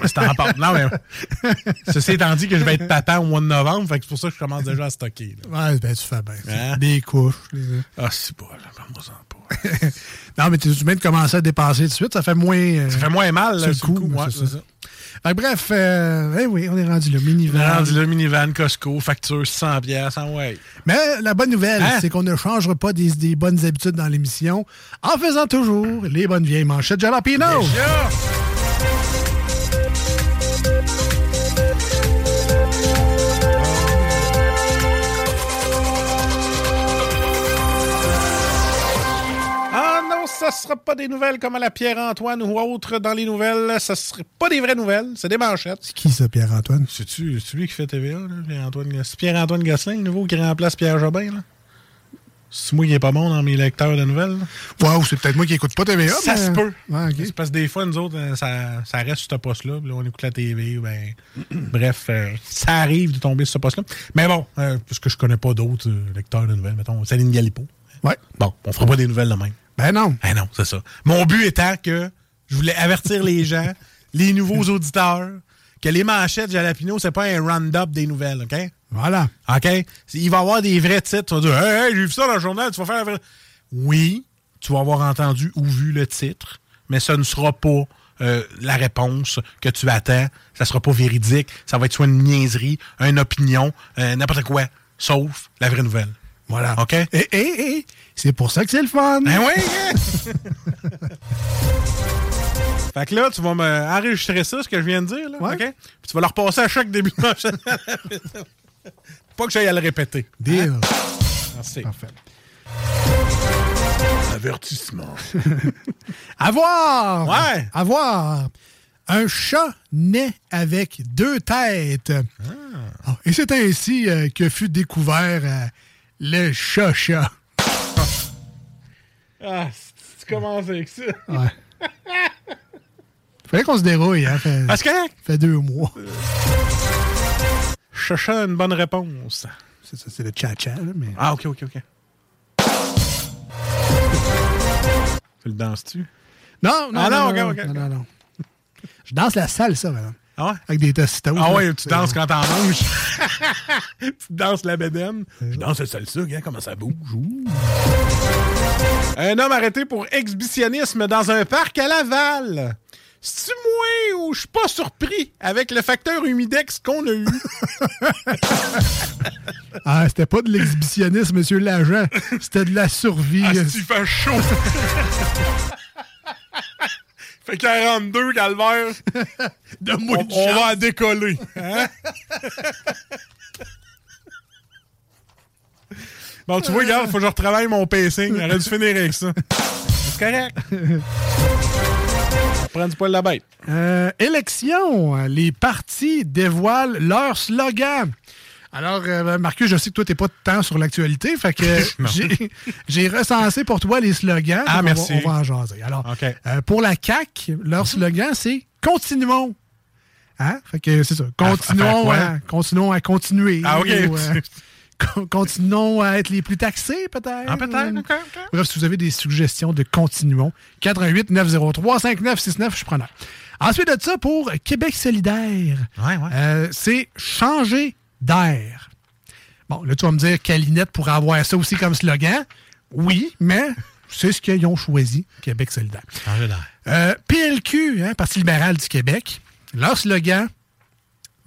C'est en part. Non, mais. Ceci étant dit que je vais être papa au mois de novembre, fait que c'est pour ça que je commence déjà à stocker. Là. Ouais, ben, tu fais bien. Hein? Des couches. Ah, c'est bon, là. Prends-moi-en pas. Non, mais tu viens de commencer à dépenser tout de suite. Ça fait moins. Ça fait moins mal, là. Sur le coup, ouais, c'est ça. Fait, bref, oui, on est rendu le minivan. On est rendu le minivan Costco, facture 100$, ouais. Mais la bonne nouvelle, c'est qu'on ne changera pas des bonnes habitudes dans l'émission en faisant toujours les bonnes vieilles manchettes jalapeno. Ça sera pas des nouvelles comme à la Pierre-Antoine ou autre dans les nouvelles. Ça sera pas des vraies nouvelles. C'est des manchettes. C'est qui, ça, Pierre-Antoine? C'est-tu celui qui fait TVA, là? C'est Pierre-Antoine Gosselin, le nouveau, qui remplace Pierre Jobin, là? C'est moi qui est pas bon dans mes lecteurs de nouvelles. Wow, c'est peut-être moi qui écoute pas TVA. Ça se peut. Ah, okay. C'est parce que des fois, nous autres, ça reste sur ce poste-là. Là, on écoute la TV. Ben... Bref, ça arrive de tomber sur ce poste-là. Mais bon, parce que je connais pas d'autres lecteurs de nouvelles. Mettons, Céline Galipo. Ouais. Bon, on fera pas des nouvelles de même. Ben non, c'est ça. Mon but étant que je voulais avertir les gens, les nouveaux auditeurs, que les manchettes jalapino, c'est pas un round-up des nouvelles, OK? Voilà. OK? Il va y avoir des vrais titres. Tu vas dire, hey, j'ai vu ça dans le journal, tu vas faire la vraie... Oui, tu vas avoir entendu ou vu le titre, mais ça ne sera pas la réponse que tu attends. Ça sera pas véridique. Ça va être soit une niaiserie, une opinion, n'importe quoi, sauf la vraie nouvelle. Voilà. OK? Et c'est pour ça que c'est le fun! Ben oui! Fait que là, tu vas m'enregistrer ça, ce que je viens de dire, là. Ouais. OK? Puis tu vas le repasser à chaque début de match. Pas que j'aille à le répéter. Deal! Hein? Merci. Parfait. Avertissement. Avoir! Ouais! Avoir! Un chat naît avec 2 têtes. Ah. Et c'est ainsi que fut découvert le chat-chat. Ah, si tu commences avec ça. Ouais. Fallait qu'on se dérouille, hein. Parce que... fait 2 mois. Cherchant une bonne réponse. C'est ça, c'est le cha-cha, là, mais... Ah, OK. Tu le danses-tu? Non. Je danse la salsa, madame. Ah ouais? Avec des tostitos. Ah ouais, tu danses quand t'en manges. Tu danses la bédaine. Je danse la salsa, regarde comment ça bouge. Ouh. Un homme arrêté pour exhibitionnisme dans un parc à Laval. C'est-tu moi ou je suis pas surpris avec le facteur humidex qu'on a eu? Ah, c'était pas de l'exhibitionnisme, monsieur l'agent. C'était de la survie. Ah, c'est-tu fait chaud? Fait 42, calvaire. On va décoller. Hein? Bon, tu vois, regarde, faut que je retravaille mon pacing. J'aurais dû finir avec ça. C'est correct. Prends du poil de la bête. Élection. Les partis dévoilent leur slogan. Alors, Marcus, je sais que toi, t'es pas tant sur l'actualité. Fait que j'ai recensé pour toi les slogans. Ah, merci. On va en jaser. Alors, okay. Pour la CAQ, leur slogan, c'est « Continuons ». Hein? Fait que c'est ça. Continuons à continuer. Ah, OK. Ou, continuons à être les plus taxés, peut-être. Ah, peut-être. Okay. Bref, si vous avez des suggestions de continuons, 418-903-5969, je suis preneur. Ensuite de ça, pour Québec solidaire, c'est changer d'air. Bon, là, tu vas me dire Calinette pourrait avoir ça aussi comme slogan. Oui, mais c'est ce qu'ils ont choisi, Québec solidaire. Changer d'air. PLQ, hein, Parti libéral du Québec, leur slogan,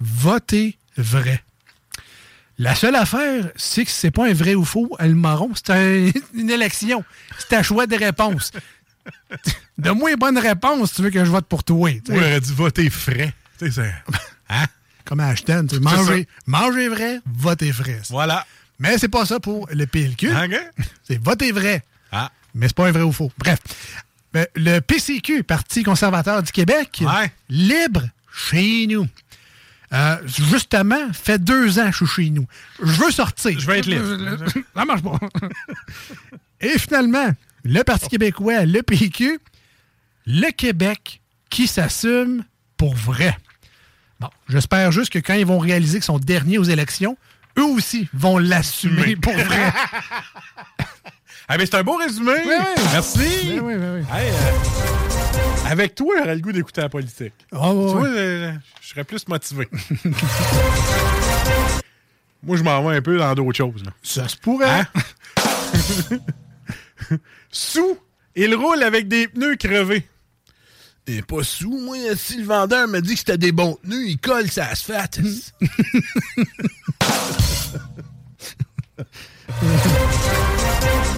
votez vrai. La seule affaire, c'est que c'est pas un vrai ou faux, le marron, c'est une élection. C'est un choix de réponse. Donne-moi une bonne réponse si tu veux que je vote pour toi. T'sais. Oui, aurait dû voter frais. Hein? Comme Ashton, manger vrai, voter frais. Voilà. Mais c'est pas ça pour le PLQ. Okay. C'est voter vrai. Ah. Mais c'est pas un vrai ou faux. Bref. Mais le PCQ, Parti conservateur du Québec, libre chez nous. Justement, fait 2 ans je suis chez nous. Je veux sortir. Je veux être libre. Ça marche pas. Et finalement, le Parti québécois, le PQ, le Québec qui s'assume pour vrai. Bon, j'espère juste que quand ils vont réaliser qu'ils sont derniers aux élections, eux aussi vont l'assumer pour vrai. Ah, mais c'est un beau résumé. Oui. Merci. Oui. Hey, avec toi, j'aurais le goût d'écouter la politique. Oh, tu vois, je serais plus motivé. Moi, je m'en vais un peu dans d'autres choses. Là. Ça se pourrait. Hein? Sous, il roule avec des pneus crevés. Et pas sous, moi, si le vendeur me dit que c'était des bons pneus, il colle sa asphalte.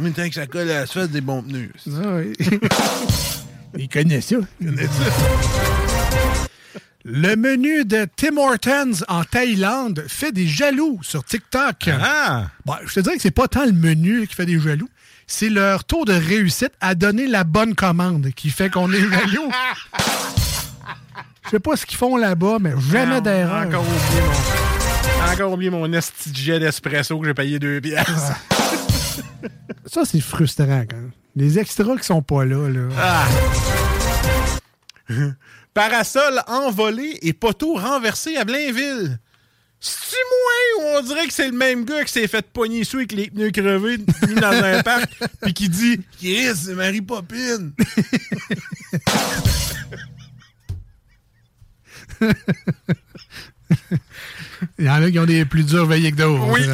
Mais tant que ça colle à l'asphalte, des bons pneus. Il connaît ça. Le menu de Tim Hortons en Thaïlande fait des jaloux sur TikTok. Ah. Bon, je te dirais que c'est pas tant le menu qui fait des jaloux, c'est leur taux de réussite à donner la bonne commande qui fait qu'on est jaloux. Je sais pas ce qu'ils font là-bas, mais jamais d'erreur. Encore oublié mon esti de jet d'espresso que j'ai payé 2$. Ça, c'est frustrant quand même. Les extras qui sont pas là. Ah. Parasol envolé et poteau renversé à Blainville. C'est-tu moins où on dirait que c'est le même gars qui s'est fait pogner sous avec les pneus crevés mis dans un parc puis qui dit « Yes, c'est Mary Poppins! » Il y en a qui ont des plus durs veillés que d'autres. Oui.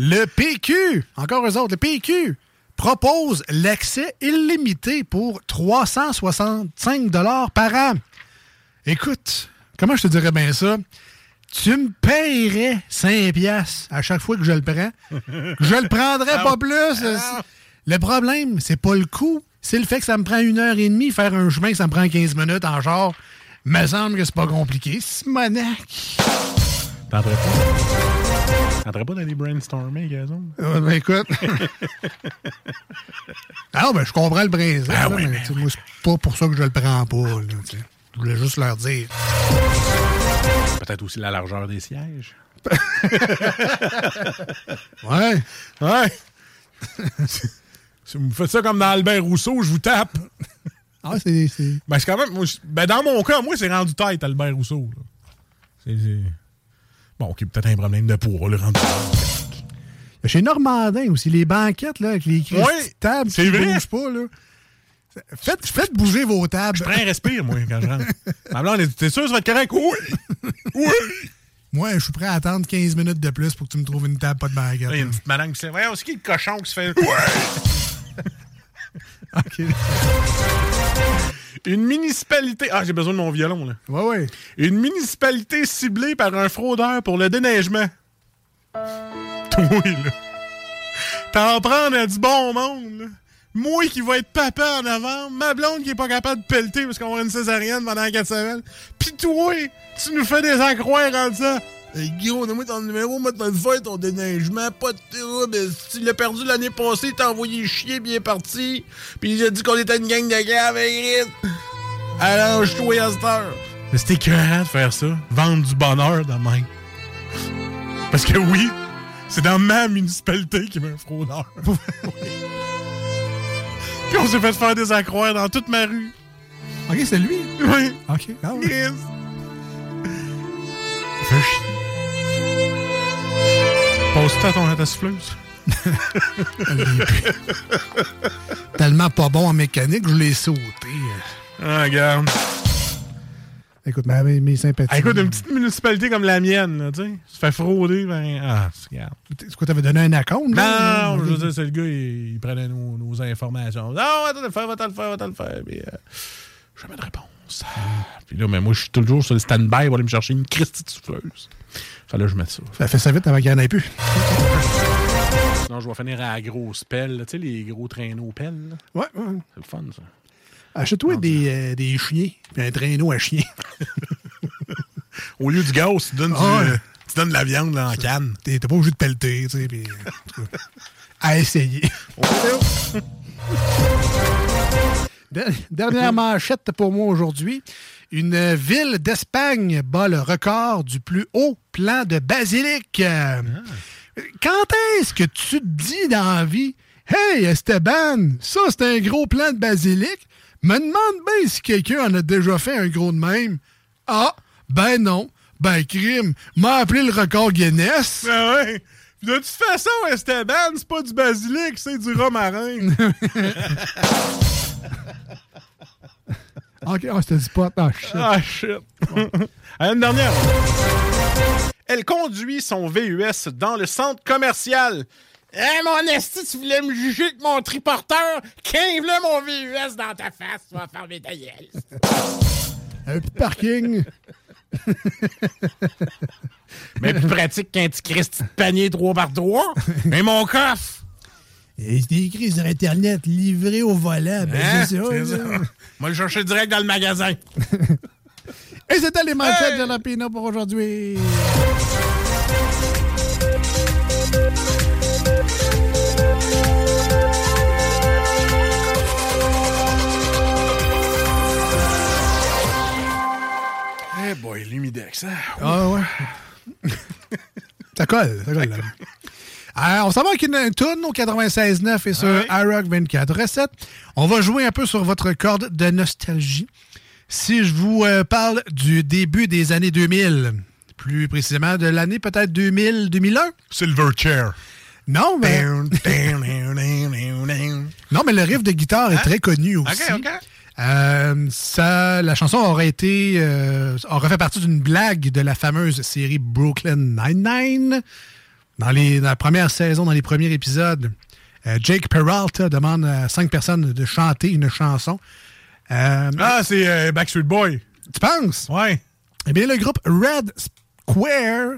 Le PQ, encore eux autres, le PQ propose l'accès illimité pour 365 $ par an. Écoute, comment je te dirais bien ça? Tu me payerais 5$ à chaque fois que je le prends. Je le prendrais pas plus. Le problème, c'est pas le coût. C'est le fait que ça me prend 1h30 faire un chemin, que ça me prend 15 minutes en genre. Me semble que c'est pas compliqué. Simonac! T'entrais pas dans les brainstorming, Gazon? Ben écoute. Alors, je comprends le brainstorm. Ah, oui, mais moi, c'est pas pour ça que je le prends pas. Là, je voulais juste leur dire. Peut-être aussi la largeur des sièges. Ouais. Ouais. Si vous faites ça comme dans Albert Rousseau, je vous tape. Ah, c'est... Ben, c'est quand même... Moi, ben, dans mon cas, moi, c'est rendu tête, Albert Rousseau. Là. C'est... Bon, OK, peut-être un problème de poids, le rendu tête. Chez Normandin aussi, les banquettes, là, avec les tables qui ne bougent pas, là. Faites bouger vos tables. Je prends un respire, moi, quand je rentre. Ma blonde, t'es sûr que ça va être correct? Oui! Oui! Moi, je suis prêt à attendre 15 minutes de plus pour que tu me trouves une table, pas de baguette. Il y a une petite madame qui sait, ouais, c'est qui le cochon qui se fait... Ouais! OK. Une municipalité... Ah, j'ai besoin de mon violon, là. Ouais, ouais. Une municipalité ciblée par un fraudeur pour le déneigement. Toi, là. T'en prends à du bon monde, là. Moi qui vais être papa en novembre, ma blonde qui est pas capable de pelleter parce qu'on a une césarienne pendant 4 semaines. Pis toi, tu nous fais des accroires en disant Guillaume, donne-moi ton numéro, moi t'as fait ton déneigement, pas de trouble. Tu l'as perdu l'année passée, t'as envoyé chier, bien parti. Pis il a dit qu'on était une gang de gars avec Grit. Alors, je suis à cette heure. Mais c'était écœurant de faire ça. Vendre du bonheur dans le même. Parce que oui, c'est dans ma municipalité qu'il y a un fraudeur. Puis on s'est fait faire des accroires dans toute ma rue. OK, c'est lui? Oui. OK, ah oui. Yes. Fais chier. Pose-tu à ton souffleuse? Tellement pas bon en mécanique, je l'ai sauté. Ah, regarde. Écoute, mes sympathies. Ah, écoute, une petite municipalité comme la mienne, tu sais, se fait frauder. Ben, ah, regarde. C'est quoi, t'avais donné un acompte? Non, je veux dire, c'est le gars, il prenait nos informations. Ah, oh, va-t'en le faire. Puis, jamais de réponse. Puis là, mais moi, je suis toujours sur le stand-by pour aller me chercher une Christie de souffleuse. Fait là, je mets ça. Ça fait ça vite avant qu'il n'y en ait plus. Non, je vais finir à la grosse pelle, tu sais, les gros traîneaux pelles. Ouais. C'est le fun, ça. Achète-toi des chiens, puis un traîneau à chien. Au lieu du gaz, tu donnes de la viande en canne. T'es pas obligé de pelleter, tu sais, puis à essayer. Dernière manchette pour moi aujourd'hui. Une ville d'Espagne bat le record du plus haut plant de basilic. Quand est-ce que tu te dis dans la vie, « Hey, Esteban, ça, c'est un gros plant de basilic. » Me demande bien si quelqu'un en a déjà fait un gros de même. Ah, ben non. Ben, crime. M'a appelé le record Guinness. Ben ouais. De toute façon, Esteban, c'est pas du basilic, c'est du romarin. OK, c'était du pot. Ah, shit. À une dernière. Elle conduit son VUS dans le centre commercial. « Hey, mon esti, tu voulais me juger avec mon triporteur? Cave-le mon VUS dans ta face, tu vas fermer ta gueule. » Un petit parking. Mais plus pratique qu'un petit Christy de panier 3x3. Mais mon coffre! C'était écrit sur Internet, livré au volant. Ben, hein? C'est ça. Moi, le chercher direct dans le magasin. Et c'était les manchettes de la Pina pour aujourd'hui. Eh boy, l'humidex, hein? Ah ouais. Ça colle. Là. Alors, on s'en va avec une toune au 96.9 et sur iRock 24/7. On va jouer un peu sur votre corde de nostalgie. Si je vous parle du début des années 2000, plus précisément de l'année peut-être 2000-2001. Silverchair. Non, mais... non, mais le riff de guitare est très connu aussi. OK. La chanson aurait fait partie d'une blague de la fameuse série Brooklyn Nine-Nine. Dans la première saison, dans les premiers épisodes, Jake Peralta demande à 5 personnes de chanter une chanson. C'est Backstreet Boys. Tu penses? Ouais. Eh bien, le groupe Red Square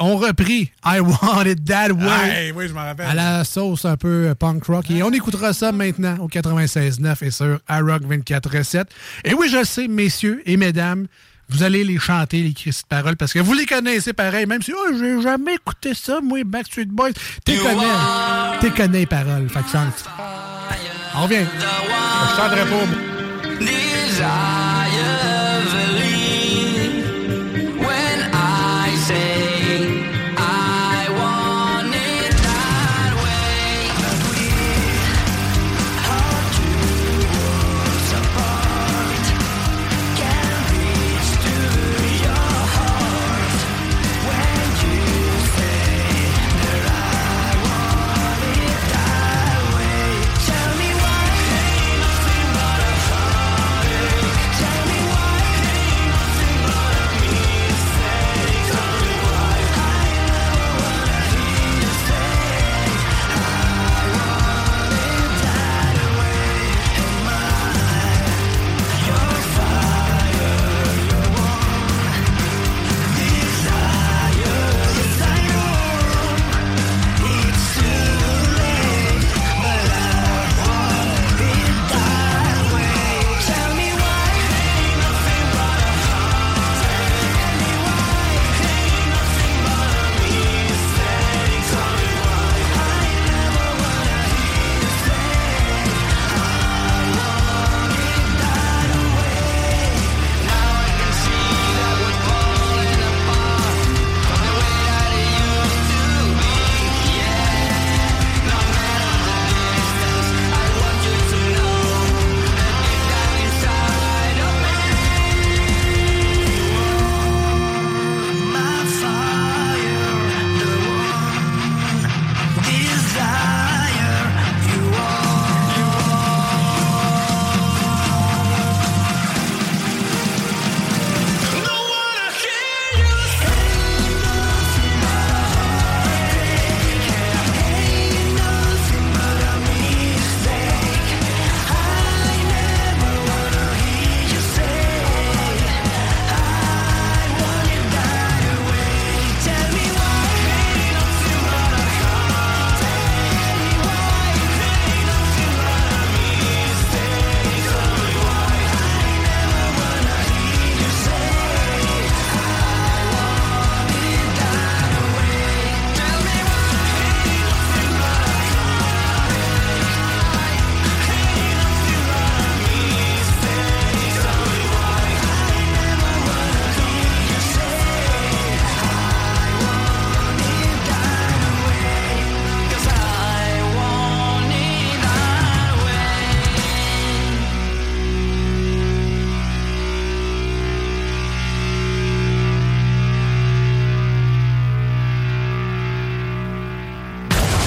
ont repris I Want It That Way je m'en rappelle. À la sauce un peu punk rock. Et on écoutera ça maintenant au 96.9 et sur iRock 24/7. Et oui, je le sais, messieurs et mesdames, vous allez les chanter, les crises de paroles, parce que vous les connaissez pareil, même si j'ai jamais écouté ça, moi, Backstreet Boys. T'es connais les paroles. Fait que chante. On revient. Je chanterai pas. Desire. When I say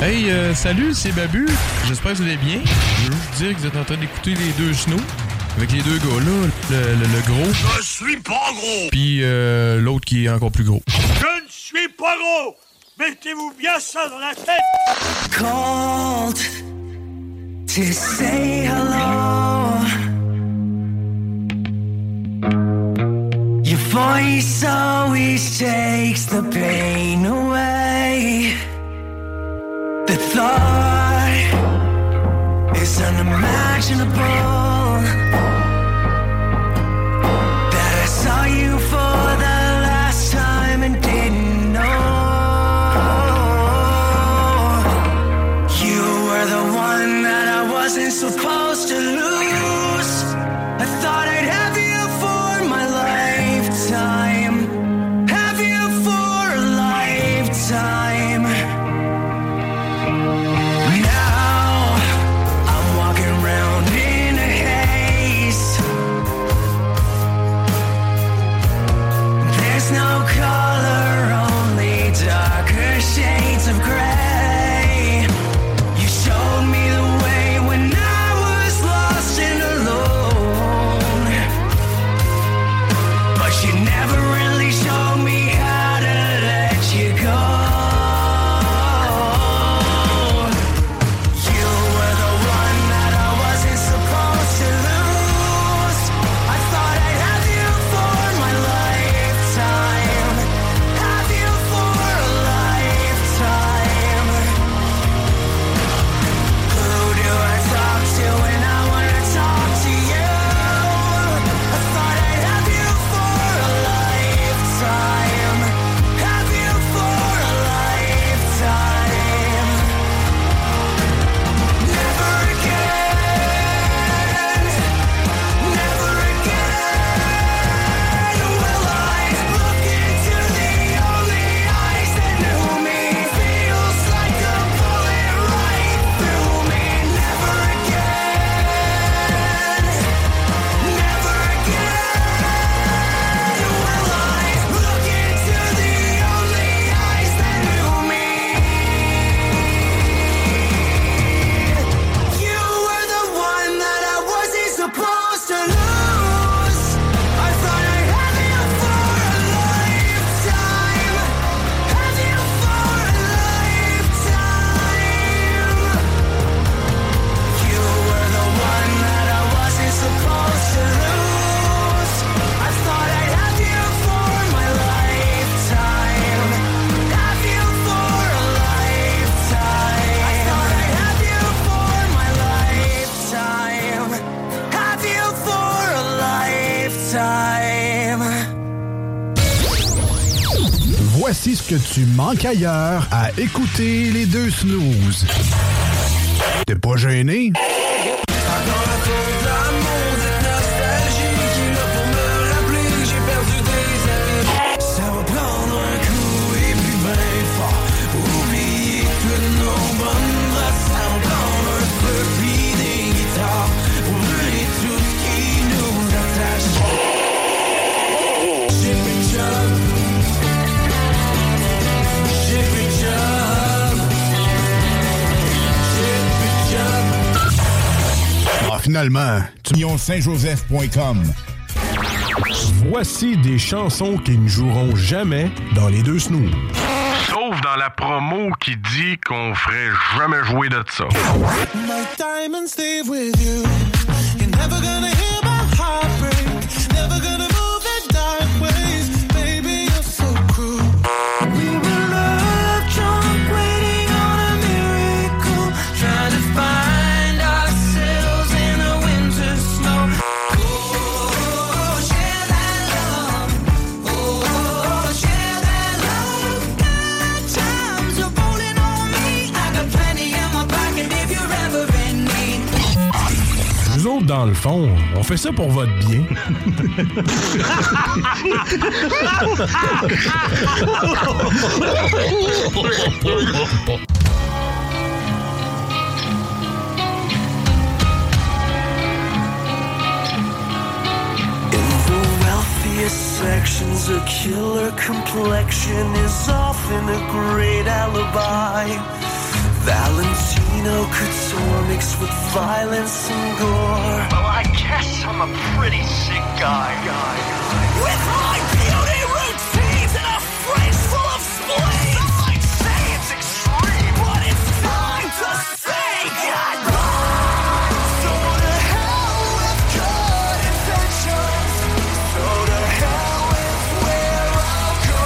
Hey, salut, c'est Babu. J'espère que vous allez bien. Je veux juste dire que vous êtes en train d'écouter les deux snooze. Avec les deux gars là, le gros. Je suis pas gros. Puis l'autre qui est encore plus gros. Je ne suis pas gros. Mettez-vous bien ça dans la tête. Called to say hello. Your voice always takes the pain away. The thought is unimaginable that I saw you for the last time and didn't know you were the one that I wasn't supposed to lose. I thought I'd have you for my lifetime, have you for a lifetime. No color, only darker shades of gray. You showed me the way when I was lost and alone, but you never really showed me how to let you go. You were the one that I wasn't supposed to lose. I thought I'd have you for my lifetime. Voici ce que tu manques ailleurs à écouter les deux snooze. T'es pas gêné? Finalement, saint-joseph.com. Voici des chansons qui ne joueront jamais dans les deux snooze. Sauf dans la promo qui dit qu'on ferait jamais jouer de ça. My time and stay with you. You're never gonna hear my heartbreak. Never gonna move it dark ways. Baby, you're so cruel. We were love drunk, waiting on a miracle. Trying to find autres, dans le fond, on fait ça pour votre bien. In the wealthiest sections, a killer complexion is often a great alibi. Valentino couture mixed with violence and gore. Well, I guess I'm a pretty sick guy. With my beauty routines and a fridge full of spleen. Some might say it's extreme, but it's time to say goodbye. So to hell with good intentions. So to hell with where I'll go.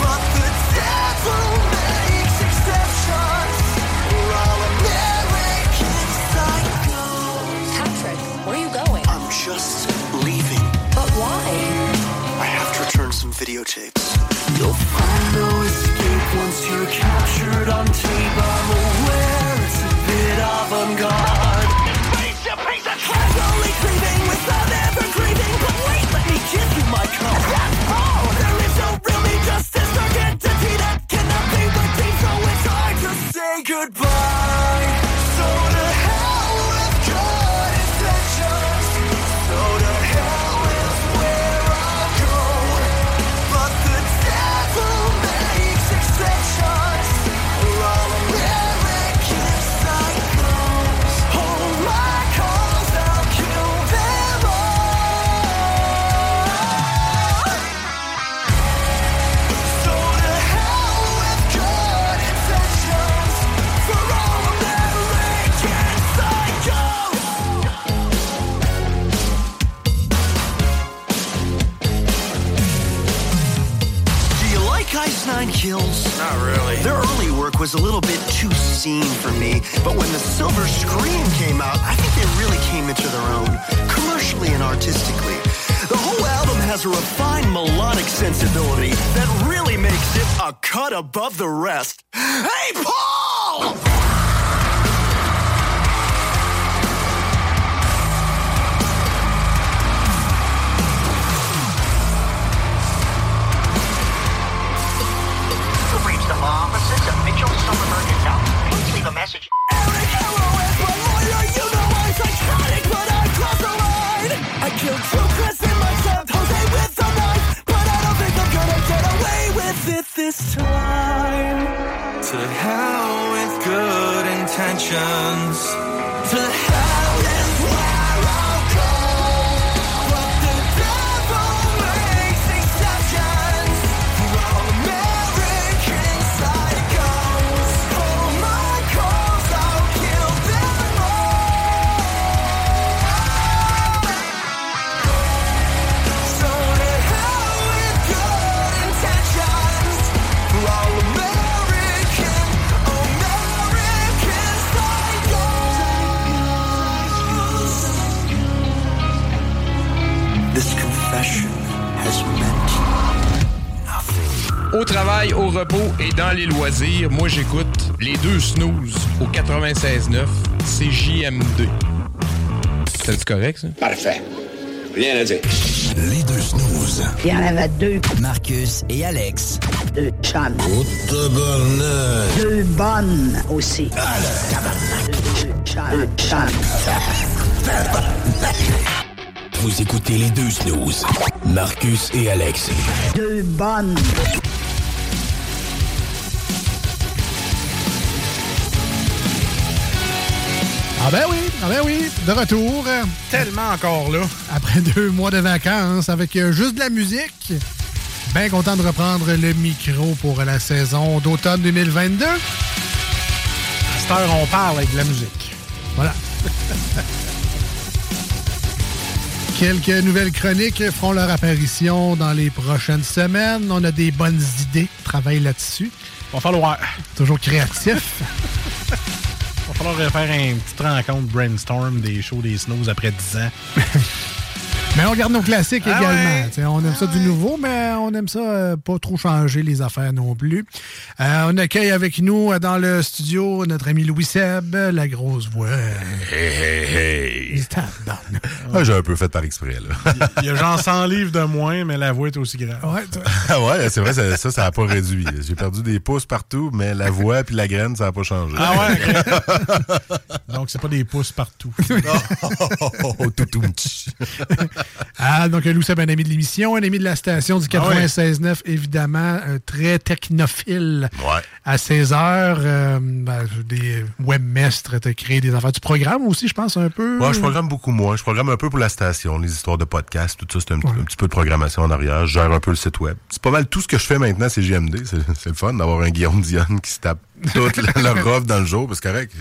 But the devil makes exceptions. We're all American psychos. Patrick, where are you going? I'm just leaving. But why? I have to return some videotapes. You'll find no escape once you're captured on tape. I'm aware it's a bit avant-garde. This face, you piece of trash! I'm only grieving without ever grieving. But wait, let me give you my card. That's all! There is no really just this dark entity that cannot be redeemed. So it's hard to say goodbye. So to hell with good intentions. So to hell with where I go. But the devil makes exceptions. We're all American psychos. Hold my calls, I'll kill them all. So to hell with good intentions. For all American psychos. Do you like Ice Nine Kills? Not really. Their early work was a little bit too seen for me, but when the Silver Screen came out, I think they really came into their own, commercially and artistically. The whole album has a refined melodic sensibility that really makes it a cut above the rest. Hey, Paul! To reach the law offices of Mitchell, Sullivan, and Dunn, please leave a message. Eric Arrow is my lawyer, you know I'm psychotic, but I cross the line. I killed two Chris in my San Jose with a knife, but I don't think I'm gonna get away with it this time. To hell with good intentions. To hell is where I'll go. But the devil makes exceptions. We're all American psychos. Hold my calls, I'll kill them all. So to hell with good intentions. We're all American psychos. This confession has meant nothing. Au travail, au repos et dans les loisirs, moi j'écoute Les Deux Snooze au 96.9 CJMD. C'est correct, ça? Parfait. Rien à dire. Les deux snooze. Il y en avait deux. Marcus et Alex. Deux chums. Oh, tabarnak. Deux bonnes aussi. Ah, le tabarnak. Deux chums. Vous écoutez Les Deux Snooze. Marcus et Alex. Deux bonnes. Ah ben oui, de retour. Tellement encore là. Après 2 mois de vacances avec juste de la musique. Bien content de reprendre le micro pour la saison d'automne 2022. À cette heure, on parle avec de la musique. Voilà. Quelques nouvelles chroniques feront leur apparition dans les prochaines semaines. On a des bonnes idées, travaille là-dessus. On va falloir. Toujours créatif. Il va falloir faire une petite rencontre brainstorm des shows des snooze après 10 ans. Mais on garde nos classiques également. Ouais. On aime ça du nouveau, mais on aime ça pas trop changer les affaires non plus. On accueille avec nous dans le studio notre ami Louis Seb, la grosse voix. Hey. Ouais, j'ai un peu fait par exprès. Là. Il y a genre 100 livres de moins, mais la voix est aussi grave. Ouais, c'est vrai, ça n'a pas réduit. J'ai perdu des pouces partout, mais la voix puis la graine, ça n'a pas changé. Ah ouais? Donc, c'est pas des pouces partout. Oh, toutoumtch. Ah, donc Lou Seb, un ami de l'émission, un ami de la station du 96.9, évidemment, un très technophile. Ouais. À 16h, des webmestres, t'as créé des affaires. Tu programmes aussi, je pense, un peu? Ouais, je programme beaucoup moins. Je programme un peu pour la station, les histoires de podcasts, tout ça, c'est un petit peu de programmation en arrière. Je gère un peu le site web. C'est pas mal tout ce que je fais maintenant, c'est JMD. C'est le fun d'avoir un Guillaume Dionne qui se tape toute leur offre dans le jour, parce que correct,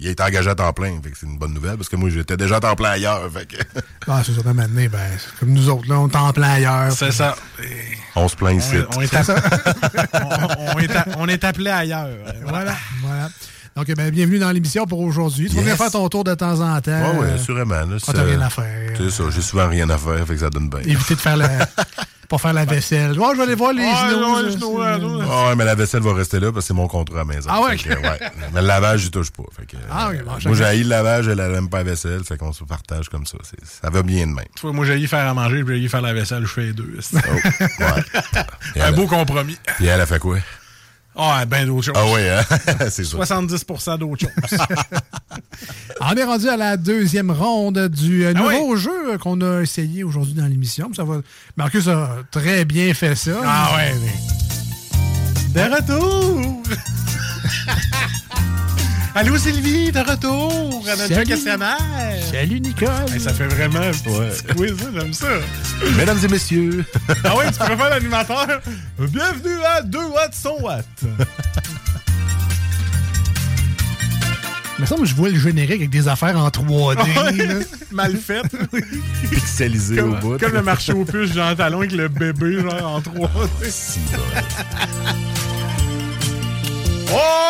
il est engagé à temps plein, fait que c'est une bonne nouvelle, parce que moi, j'étais déjà à temps plein ailleurs, fait que... Ah, c'est ça, même année, ben, comme nous autres, là, on est en plein ailleurs. C'est ça. On se plaint ici. On est appelé ailleurs. Voilà. Donc, ben, bienvenue dans l'émission pour aujourd'hui. Tu vas bien faire ton tour de temps en temps. Oui, oui, assurément. Là, quand t'as rien à faire. C'est ça, j'ai souvent rien à faire, fait que ça donne bien. Éviter de faire la... Pour faire la vaisselle. Oh, je vais aller voir les genoux. Ah, mais la vaisselle va rester là parce que c'est mon contrat à la maison. Ah ouais? Que, mais le lavage, je touche pas. Fait que, moi, j'ai haï le lavage, elle n'aime pas la vaisselle. Fait qu'on se partage comme ça. Ça va bien de même. Tu vois, moi, j'ai haï faire à manger, puis j'ai haï faire la vaisselle. Je fais les deux. Un beau compromis. Puis elle a fait quoi? Ah, ben d'autres choses. Ah oui, c'est ça. 70% d'autres choses. On est rendu à la deuxième ronde du nouveau jeu qu'on a essayé aujourd'hui dans l'émission. Ça va... Marcus a très bien fait ça. Ah ouais, mais... De retour! Allô Sylvie, de retour à notre questionnaire. Salut Nicole. Hey, ça fait vraiment un petit quiz, j'aime ça. Mesdames et messieurs. Ah oui, tu préfères l'animateur. Bienvenue à 2 watts, 100 watts. Il me semble que je vois le générique avec des affaires en 3D. Mal faites. Pixelisé comme, au bout. Comme le marché aux puces Jean Talon avec le bébé genre en 3D. Oh, si,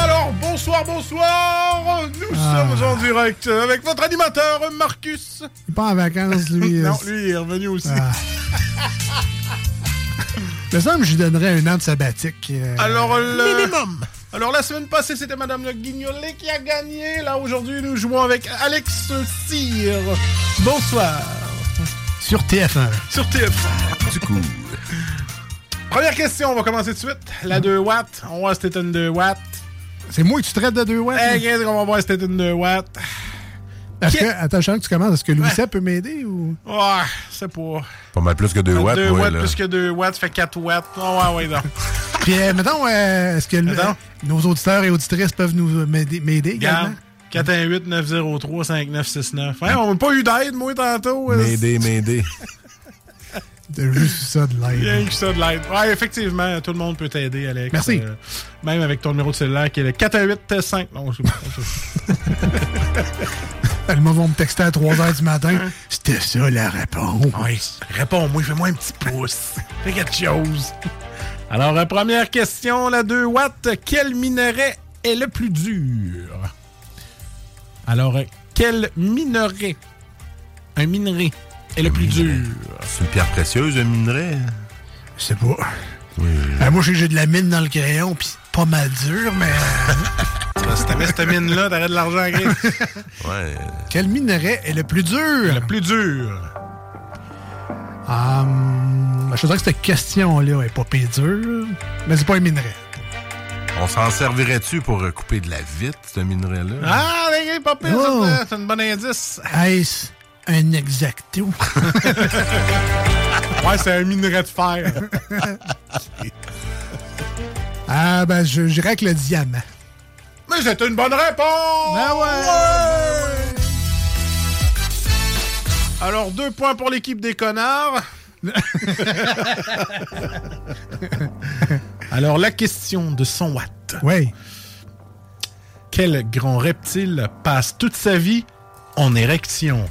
alors, bonsoir! Nous sommes en direct avec votre animateur, Marcus. Il n'est pas en vacances, lui. Non, lui, il est revenu aussi. Me semble que je lui donnerais un an de sabbatique. Alors, le... Minimum! Alors, la semaine passée, c'était Madame Le Guignolet qui a gagné. Là, aujourd'hui, nous jouons avec Alex Cyr. Bonsoir! Sur TF1. Sur TF1. Du coup... Première question, on va commencer tout de suite. La 2 watts, on va voir si t'es une 2 watts. C'est moi que tu traites de 2 watts? Qu'est-ce qu'on va voir si t'es une 2 watts? Attends, je que tu commences. Est-ce que Louis peut m'aider ou? Ouais, c'est pas. Pas mal plus que 2 watts, 2 watts plus que 2 watts, fait 4 watts. Oh, ouais, non. Puis, mettons, est-ce que nos auditeurs et auditrices peuvent nous m'aider également? 418-903-5969. Hein, on n'a pas eu d'aide, moi, tantôt. M'aider. Juste ça de l'aide. Rien que ça de l'aide. Ouais, effectivement, tout le monde peut t'aider, Alex. Merci. Même avec ton numéro de cellulaire qui est le 418-5. Non, je sais pas. Le moment me textait à 3h du matin. C'était ça la réponse. Oui. Réponds-moi, fais-moi un petit pouce. Fais quelque chose. Alors, première question, la 2 watts. Quel minerai est le plus dur? Alors, quel minerai? Un minerai. Et le plus dur. C'est une pierre précieuse, un minerai. Je sais pas. Oui. Moi, je sais que j'ai de la mine dans le crayon, pis c'est pas mal dur, mais... Si t'avais cette mine-là, t'aurais de l'argent à gagner. Ouais. Quel minerai est le plus dur? Le plus dur. Je dirais que cette question-là est pas pire dure, mais c'est pas un minerai. On s'en servirait-tu pour couper de la vitre, ce minerai-là? Ah, mais pas pire, ça, c'est un bon indice. Ice. Un exacto. Ouais, c'est un minerai de fer. Ah, ben, je dirais que le diamant. Mais c'est une bonne réponse! Ben ouais! Alors, 2 points pour l'équipe des connards. Alors, la question de 100 watts. Oui. Quel grand reptile passe toute sa vie en érection?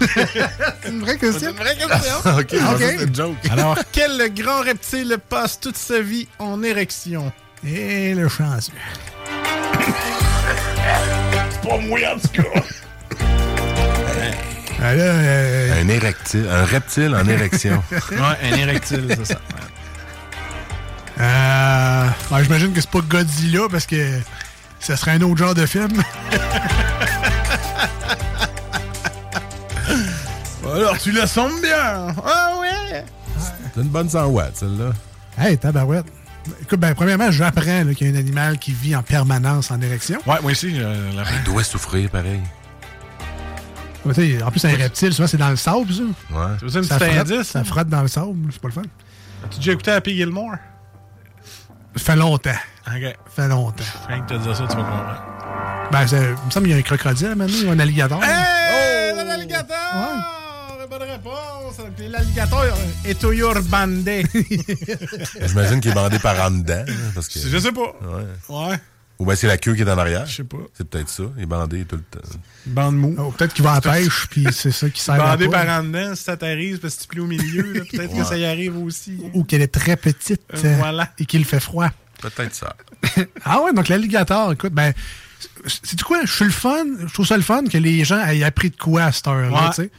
C'est une vraie question. OK, c'est une joke. Alors, quel grand reptile passe toute sa vie en érection? Et le chanceux. C'est pas moi, en tout cas. Un reptile en érection. Ouais, un érectile, c'est ça. J'imagine que c'est pas Godzilla, parce que ça serait un autre genre de film. Alors, tu la sens bien! Ah ouais! C'est une bonne 100 watts, celle-là. Hey, tabarouette! Écoute, ben, premièrement, j'apprends là, qu'il y a un animal qui vit en permanence en érection. Ouais, moi aussi. Il doit souffrir, pareil. T'sais, en plus, un reptile, souvent, c'est dans le sable, ça. Ouais. Tu veux dire un petit indice? Ça frotte dans le sable, c'est pas le fun. As-tu déjà écouté Happy Gilmore? Fait longtemps. OK. Fait longtemps. Rien que tu dis ça, tu vas comprendre. Ben, ça, il me semble qu'il y a un crocodile maintenant, un alligator. Hey! Oh! Un alligator! Ouais. Bonne réponse! L'alligator est toujours bandé. J'imagine qu'il est bandé par en dedans. Parce que... Je sais pas. Ouais. Ouais. Ou bien c'est la queue qui est en arrière. Je sais pas. C'est peut-être ça. Il est bandé tout le temps. Bande mou. Oh, peut-être qu'il va en pêche, puis c'est ça qui sert. Bandé par en dedans, si ça t'arrive, parce que tu plais au milieu, là, peut-être que ça y arrive aussi. Ou qu'elle est très petite. Voilà. Et qu'il fait froid. Peut-être ça. Ah ouais, donc l'alligator, écoute, ben, c'est du quoi? Je suis le fun. Je trouve ça le fun que les gens aient appris de quoi à cette heure-là, tu sais.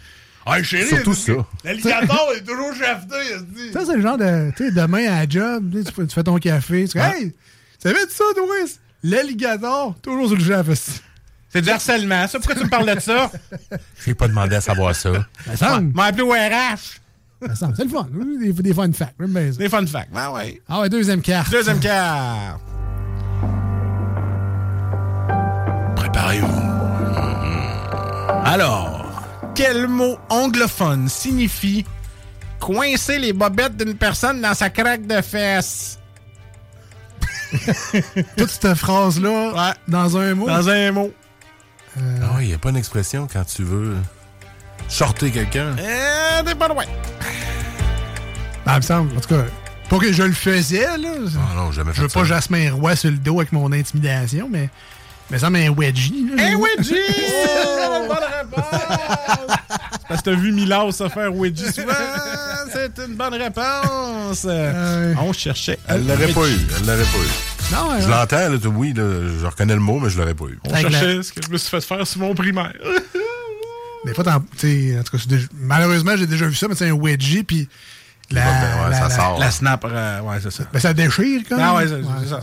Ah, chérie, surtout ça. L'alligator est toujours chafeté, il se dit. Ça, c'est le genre de, tu sais, demain à la job, tu fais ton café, tu dis, hey, tu savais ça, Doris? L'alligator, toujours sur le chef. C'est du harcèlement, ça. Pourquoi tu me parles de ça? J'ai pas demandé à savoir ça. Ça m'a appelé au RH. Ça semble, c'est le fun. Des fun facts. Des fun facts. Ben ouais. Ah ouais, deuxième carte. Deuxième carte. Préparez-vous. Alors, quel mot anglophone signifie coincer les bobettes d'une personne dans sa craque de fesses? Toute cette phrase-là, ouais. Dans un mot. Dans un mot. Ah oui, il n'y a pas une expression quand tu veux shorter quelqu'un. T'es pas loin. Ben, il me semble, en tout cas, pas que je le faisais, là. Oh, non, jamais fait je veux ça. Pas Jasmin Roy sur le dos avec mon intimidation, mais il me semble un wedgie. Un wedgie! Oh, bonne réponse! C'est parce que t'as vu Milos se faire wedgie souvent. C'est une bonne réponse. On cherchait. Elle l'aurait pas eu. Non, ouais, je l'entends, là, oui, là, je reconnais le mot, mais je l'aurais pas eu. On cherchait ce que je me suis fait faire sur mon primaire. Des fois, en tout cas, malheureusement, j'ai déjà vu ça, mais c'est un wedgie, puis ça sort. La snap, ouais, c'est ça. Ben, ça déchire, quand même. Ah, ouais, c'est ça.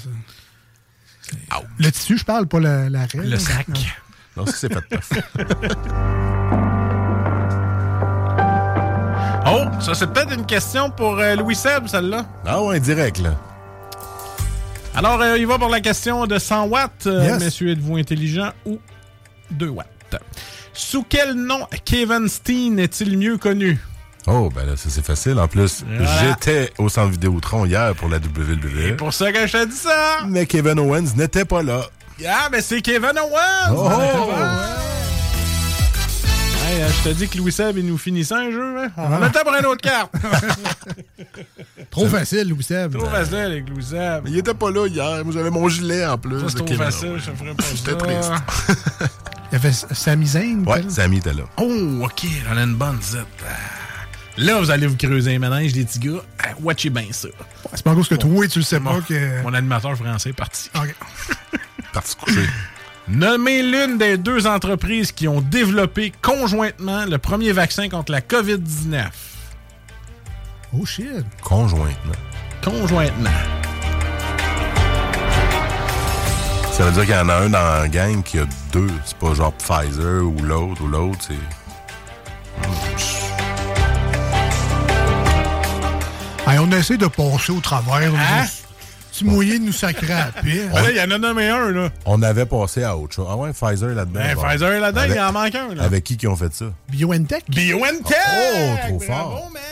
Le tissu, je parle, pas la raie. Le sac. Non, c'est pas de taf. Oh, ça, c'est peut-être une question pour Louis Seb, celle-là. Ah ouais, direct, là. Alors, il va pour la question de 100 watts. Yes. Messieurs, êtes-vous intelligents ou 2 watts? Sous quel nom Kevin Steen est-il mieux connu? Oh, ben là, ça, c'est facile. En plus, J'étais au Centre Vidéotron hier pour la WWE. C'est pour ça que je t'ai dit ça. Mais Kevin Owens n'était pas là. Ah, ben c'est Kevin Owens! Oh! Hey, je te dis que Louis Seb, il nous finissait un jeu. Hein? On en a pour une autre carte. Trop facile, Louis Seb. Trop facile avec Louis Seb. Mais il était pas là hier. Moi, j'avais mon gilet en plus. Ça, c'est trop facile. Je ne ferais pas ça. J'étais triste. Il y avait Sami Zayn. Ouais, Sami était là. Oh, OK. On a une bonne zette. Là, vous allez vous creuser les méninges, les petits gars. Watchez bien ça. C'est pas parce que toi, tu le sais pas que... Mon animateur français est parti. OK. Parti coucher. Nommez l'une des deux entreprises qui ont développé conjointement le premier vaccin contre la COVID-19. Oh shit! Conjointement. Ça veut dire qu'il y en a un dans la gang qui a deux. C'est pas genre Pfizer ou l'autre, c'est... Hey, on essaie de passer au travers. Hein? Tu mouillé de nous sacrer à la pire. Là, il y en a nommé un, là. On avait passé à autre chose. Ah ouais, Pfizer là-dedans. Ben, Pfizer là-dedans, il en manque un, là. Avec qui ont fait ça? BioNTech! Oh, trop fort. Bravo, man!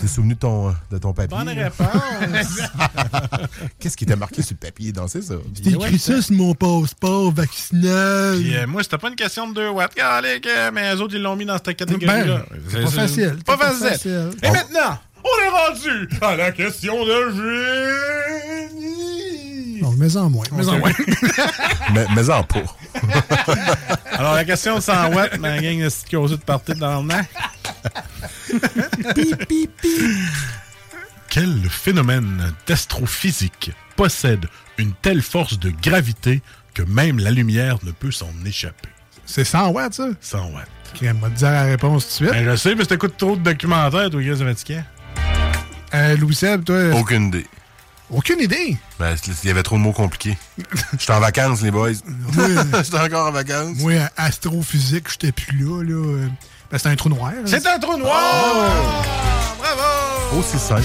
T'es souvenu de ton papier? Bonne réponse! Qu'est-ce qui t'a marqué sur le papier? C'est ça. J'ai écrit ça sur mon passeport vaccinal. Puis, moi, c'était pas une question de 2 watts. Mais les autres, ils l'ont mis dans cette catégorie-là. Ben, c'est pas facile. Et maintenant... On est rendu à la question de génie. Non, mais en moins. mais en pas. Alors, la question de 100 watts, ma gang de petites causes de partir dans le nez. Quel phénomène d'astrophysique possède une telle force de gravité que même la lumière ne peut s'en échapper? C'est 100 watts, ça? 100 watts. Okay, on va te dire la réponse tout de suite. Ben, je sais, mais si t'écoutes trop de documentaires, toi, Grèce de Vatican. Louis-Seb, toi... Aucune idée? Ben, il y avait trop de mots compliqués. J'étais en vacances, les boys. J'étais encore en vacances. Moi, astrophysique, j'étais plus là. Ben, c'était un trou noir. C'est un trou noir! Oh! Bravo! Aussi simple.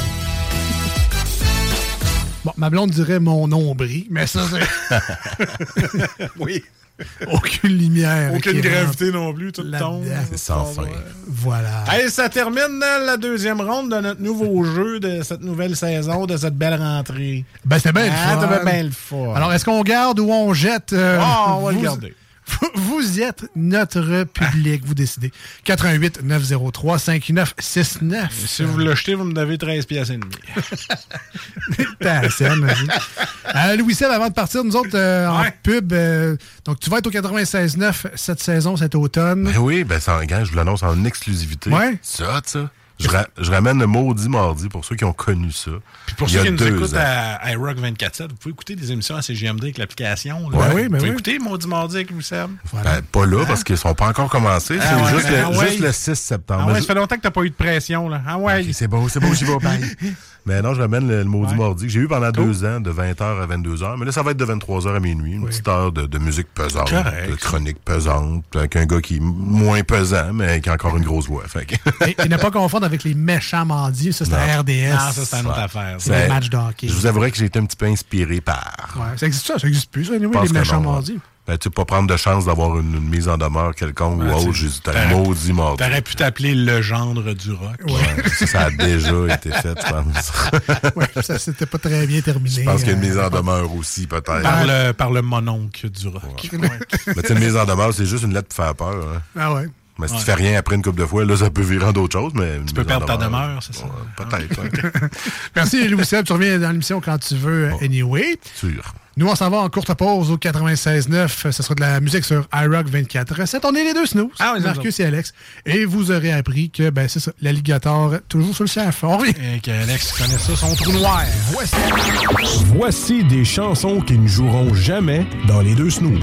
Bon, Ma blonde dirait mon nombril, mais ça, c'est... oui. Aucune lumière. Aucune gravité non plus, tout tombe. C'est sans fin. Voilà. Hey, ça termine la deuxième ronde de notre nouveau jeu de cette nouvelle saison, de cette belle rentrée. Ben, c'était bien le fun. C'était bien le fun. Alors, est-ce qu'on garde ou on jette? On va le garder. Vous êtes notre public, vous décidez. 88-903-5969. Si vous l'achetez, vous me devez 13,5 $. T'as scène, vas-y. Louis-Seb, avant de partir, nous autres, en pub, donc tu vas être au 96.9 cette saison, cet automne. Ben oui, ben ça engage, je vous l'annonce en exclusivité. Ouais. Ça. Je ramène le maudit mardi pour ceux qui ont connu ça. Puis pour ceux qui nous écoutent à iRock 24/7, vous pouvez écouter des émissions à CJMD avec l'application. Là. Ouais, vous pouvez écouter maudit mardi avec Louis-Seb. Voilà. Ben, pas là, parce qu'ils ne sont pas encore commencés. C'est juste le 6 septembre. Ah ouais, ça fait longtemps que tu n'as pas eu de pression. Là. Ah ouais. Okay, c'est beau, j'y vais. Mais non, je ramène le maudit mardi que j'ai eu pendant 2 ans, de 20h à 22h. Mais là, ça va être de 23h à minuit. Une petite heure de musique pesante, de chronique pesante, avec un gars qui est moins pesant, mais qui a encore une grosse voix. Il n'a pas confondre avec les méchants mandis. Ça, c'est la RDS. Non, ça, c'est une autre affaire. C'est des matchs de hockey. Je vous avouerais que j'ai été un petit peu inspiré par... Ouais, ça existe plus, ça, les méchants mandis. Ben, tu peux pas prendre de chance d'avoir une mise en demeure quelconque ou autre. J'ai dit, t'as maudit mardi. T'aurais pu t'appeler le gendre du rock. Ouais. Ouais, ça a déjà été fait, je pense. Ouais, ça s'était pas très bien terminé. Je pense qu'il y a une mise en demeure aussi, peut-être. Par le mononcle du rock. Ouais. Ouais. Mais tu sais, une mise en demeure, c'est juste une lettre pour faire peur. Hein. Ah ouais. Mais si tu fais rien après une couple de fois, là, ça peut virer en d'autres choses. Mais tu peux perdre ta demeure, c'est ça? Ouais, peut-être. Okay. Merci, Louis-Seb. Tu reviens dans l'émission quand tu veux, anyway. Sûr. Nous, on s'en va en courte pause au 96.9. Ce sera de la musique sur iRock 24/7. On est les deux snooze, Marcus et Alex. Et vous aurez appris que, ben, c'est ça, l'alligator, toujours sur le chef. On revient. Et qu'Alex connaît ça, son trou noir. Voici des chansons qui ne joueront jamais dans les deux snooze.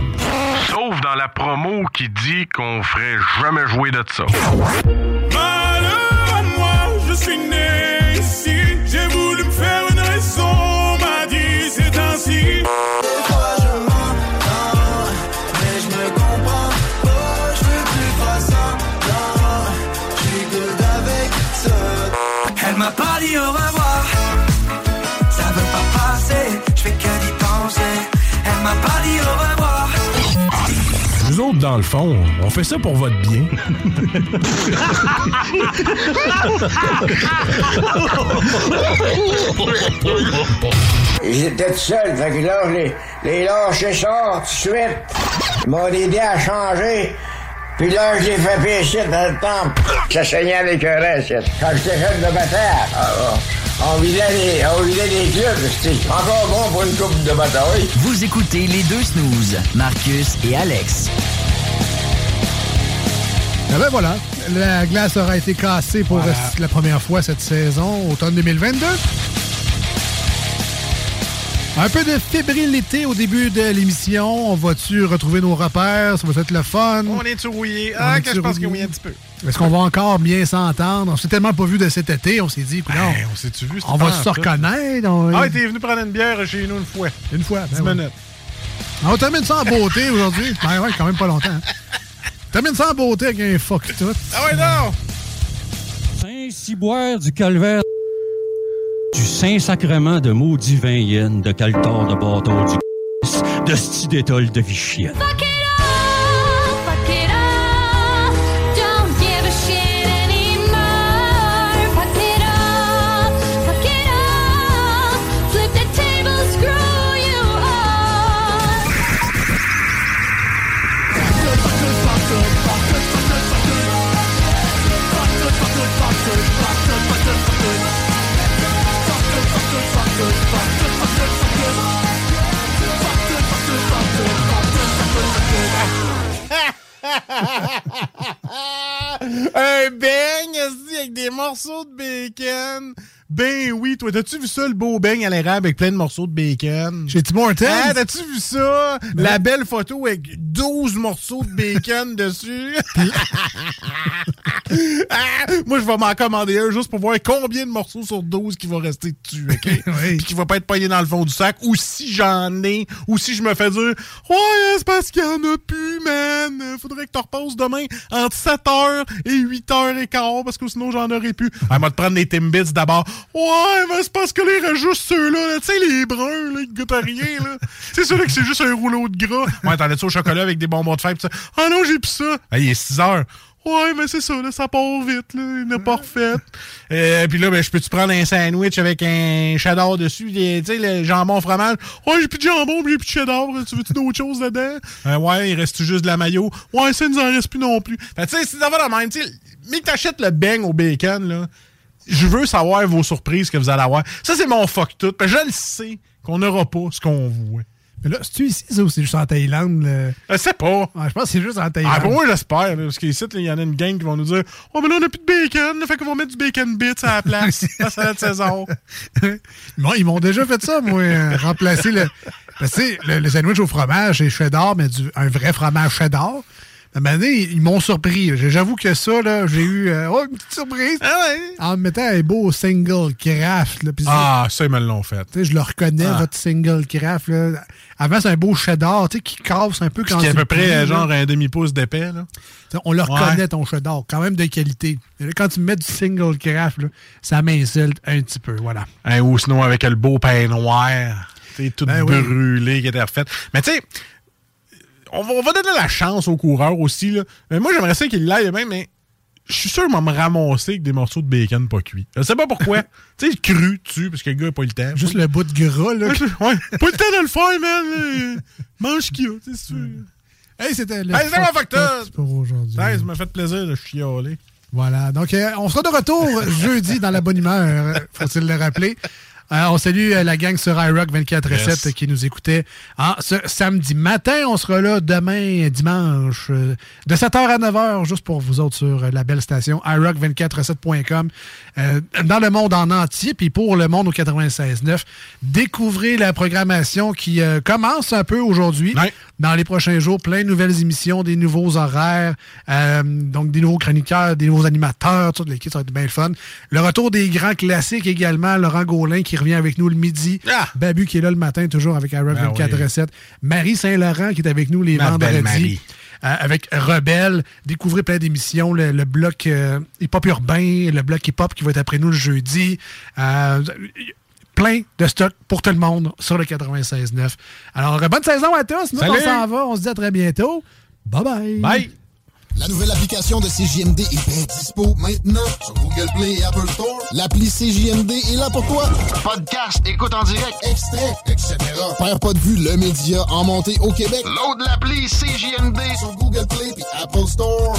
Sauf dans la promo qui dit qu'on ferait jamais jouer de ça. Malheur à moi, je suis né ici. J'ai voulu me faire une raison, on m'a dit c'est ainsi. Des fois je m'entends, mais je me comprends pas. Je veux plus faire semblant, je suis good avec ça. Elle m'a pas dit au revoir, ça veut pas passer, je fais que d'y penser. Elle m'a pas dit au revoir. Nous autres, dans le fond, on fait ça pour votre bien. J'étais tout seul, fait que là, je les lâchais ça tout de suite. Ils m'ont aidé à changer. Puis là, je l'ai fait pécher dans le temple. Ça saignait avec un reste. Quand j'étais jeune de bataille, on vidait les clubs. C'était encore bon pour une coupe de bataille. Vous écoutez les deux snooze, Marcus et Alex. Ah ben voilà, la glace aura été cassée pour la première fois cette saison, automne 2022. Un peu de fébrilité au début de l'émission. On va-tu retrouver nos repères? Ça va être le fun. On est-tu rouillé? Ah, que je pense qu'il rouillé un petit peu. Est-ce qu'on va encore bien s'entendre? On s'est tellement pas vu de cet été, on s'est dit, non, on s'est-tu vu? On va se reconnaître. T'es venu prendre une bière chez nous une fois. Une fois, 10 minutes. On termine ça en beauté aujourd'hui. Ouais, quand même pas longtemps. On termine ça en beauté avec un fuck tout. Ah ouais, non! Saint-Ciboire du Calvaire. Du Saint-Sacrement de maudit vin yen, de Caltor de bâton du c***, de sti d'étole de Vichienne. Fuck it up, don't give a shit anymore. Fuck it up, flip the table, screw you all. Un beigne avec des morceaux de bacon. Ben oui, toi, t'as-tu vu ça, le beau beigne à l'érable avec plein de morceaux de bacon? Chez Tim Hortons? Ah, t'as-tu vu ça? Ben. La belle photo avec 12 morceaux de bacon dessus. Moi, je vais m'en commander un juste pour voir combien de morceaux sur 12 qui va rester dessus, OK? Oui. Puis qui va pas être pogné dans le fond du sac. Ou si j'en ai, ou si je me fais dire « Ouais, c'est parce qu'il y en a plus, man! Faudrait que tu repasses demain entre 7h et 8h15 parce que sinon, j'en aurais plus. » Elle m'a te prendre des Timbits d'abord. Ouais, mais c'est parce que là, il rajoute ceux-là. Tu sais, les bruns, là, ils goûtent à rien, là. Tu sais, ceux-là que c'est juste un rouleau de gras. Ouais, t'en as-tu au chocolat avec des bonbons de fête, pis ça. Ah non, j'ai plus ça. Ah, il est 6 heures. Ouais, mais c'est ça, là, ça part vite, là. Il n'est pas refait. Puis là, ben, je peux-tu prendre un sandwich avec un cheddar dessus, tu sais, le jambon fromage? Ouais, j'ai plus de jambon, puis j'ai plus de cheddar. Tu veux-tu d'autres choses dedans? Ouais, il reste-tu juste de la mayo? Ouais, ça, il nous en reste plus non plus. Fait tu sais, c'est d'abord la même, tu sais, mais que t'achètes le beigne au bacon, là, je veux savoir vos surprises que vous allez avoir. Ça, c'est mon fuck tout. Parce que je le sais qu'on n'aura pas ce qu'on voit. Mais là, c'est-tu ici, ça, ou c'est juste en Thaïlande? Là? Je sais pas. Ah, je pense que c'est juste en Thaïlande. Ah, pour moi, j'espère. Là, parce qu'ici, il y en a une gang qui vont nous dire « Oh, mais là, on n'a plus de bacon. Là, fait qu'on va mettre du bacon bits à la place. La salade saison. » Bon, ils m'ont déjà fait ça, moi. Remplacer le... Parce que le sandwich au fromage, c'est cheddar, mais un vrai fromage cheddar. À un moment donné, ils m'ont surpris. J'avoue que ça, là, j'ai eu une petite surprise. Ah ouais. En me mettant un beau single craft. Là, ah, ça, ils me l'ont fait. Je le reconnais, votre single craft. Là. Avant, c'est un beau cheddar qui casse un peu quand c'est à peu près là. Genre un demi-pouce d'épais. Là. On le reconnaît, ton cheddar, quand même de qualité. Quand tu mets du single craft, là, ça m'insulte un petit peu. Voilà. Hein, ou sinon avec le beau pain noir, tout brûlé qui était refait. Mais tu sais... On va donner la chance aux coureurs aussi. Là. Mais moi, j'aimerais ça qu'ils l'aillent même, mais je suis sûr qu'ils vont me ramasser avec des morceaux de bacon pas cuits. Je sais pas pourquoi. Tu sais, cru, parce que le gars n'a pas le temps. Juste le bout de gras, là. Ouais. Pas le temps de le faire, man. Mange ce qu'il y a, c'est sûr. Hey, c'était le ma facteur pour aujourd'hui. Ça m'a fait plaisir de chialer. Voilà. Donc, on sera de retour jeudi dans la bonne humeur, faut-il le rappeler. On salue la gang sur iRock 24/7 qui nous écoutait ce samedi matin. On sera là demain, dimanche, de 7h à 9h, juste pour vous autres sur la belle station, iRock247.com. Dans le monde en entier, puis pour le monde au 96.9, découvrez la programmation qui commence un peu aujourd'hui. Ouais. Dans les prochains jours, plein de nouvelles émissions, des nouveaux horaires, donc des nouveaux chroniqueurs, des nouveaux animateurs, tout l'équipe, ça va être bien le fun. Le retour des grands classiques également, Laurent Gaulin qui revient avec nous le midi. Ah! Babu qui est là le matin, toujours avec iRock 24/7. Marie Saint-Laurent qui est avec nous les vendredis. Avec Rebelle. Découvrez plein d'émissions. Le bloc hip-hop urbain, le bloc hip-hop qui va être après nous le jeudi. Plein de stock pour tout le monde sur le 96.9. Alors, bonne saison à tous. Nous, on s'en va. On se dit à très bientôt. Bye-bye. Bye. La nouvelle application de CJMD est bien dispo maintenant sur Google Play et Apple Store. L'appli CJMD est là pour toi. Podcast, écoute en direct, extrait, etc. Père pas de vue, le média en montée au Québec. Load l'appli CJMD sur Google Play et Apple Store.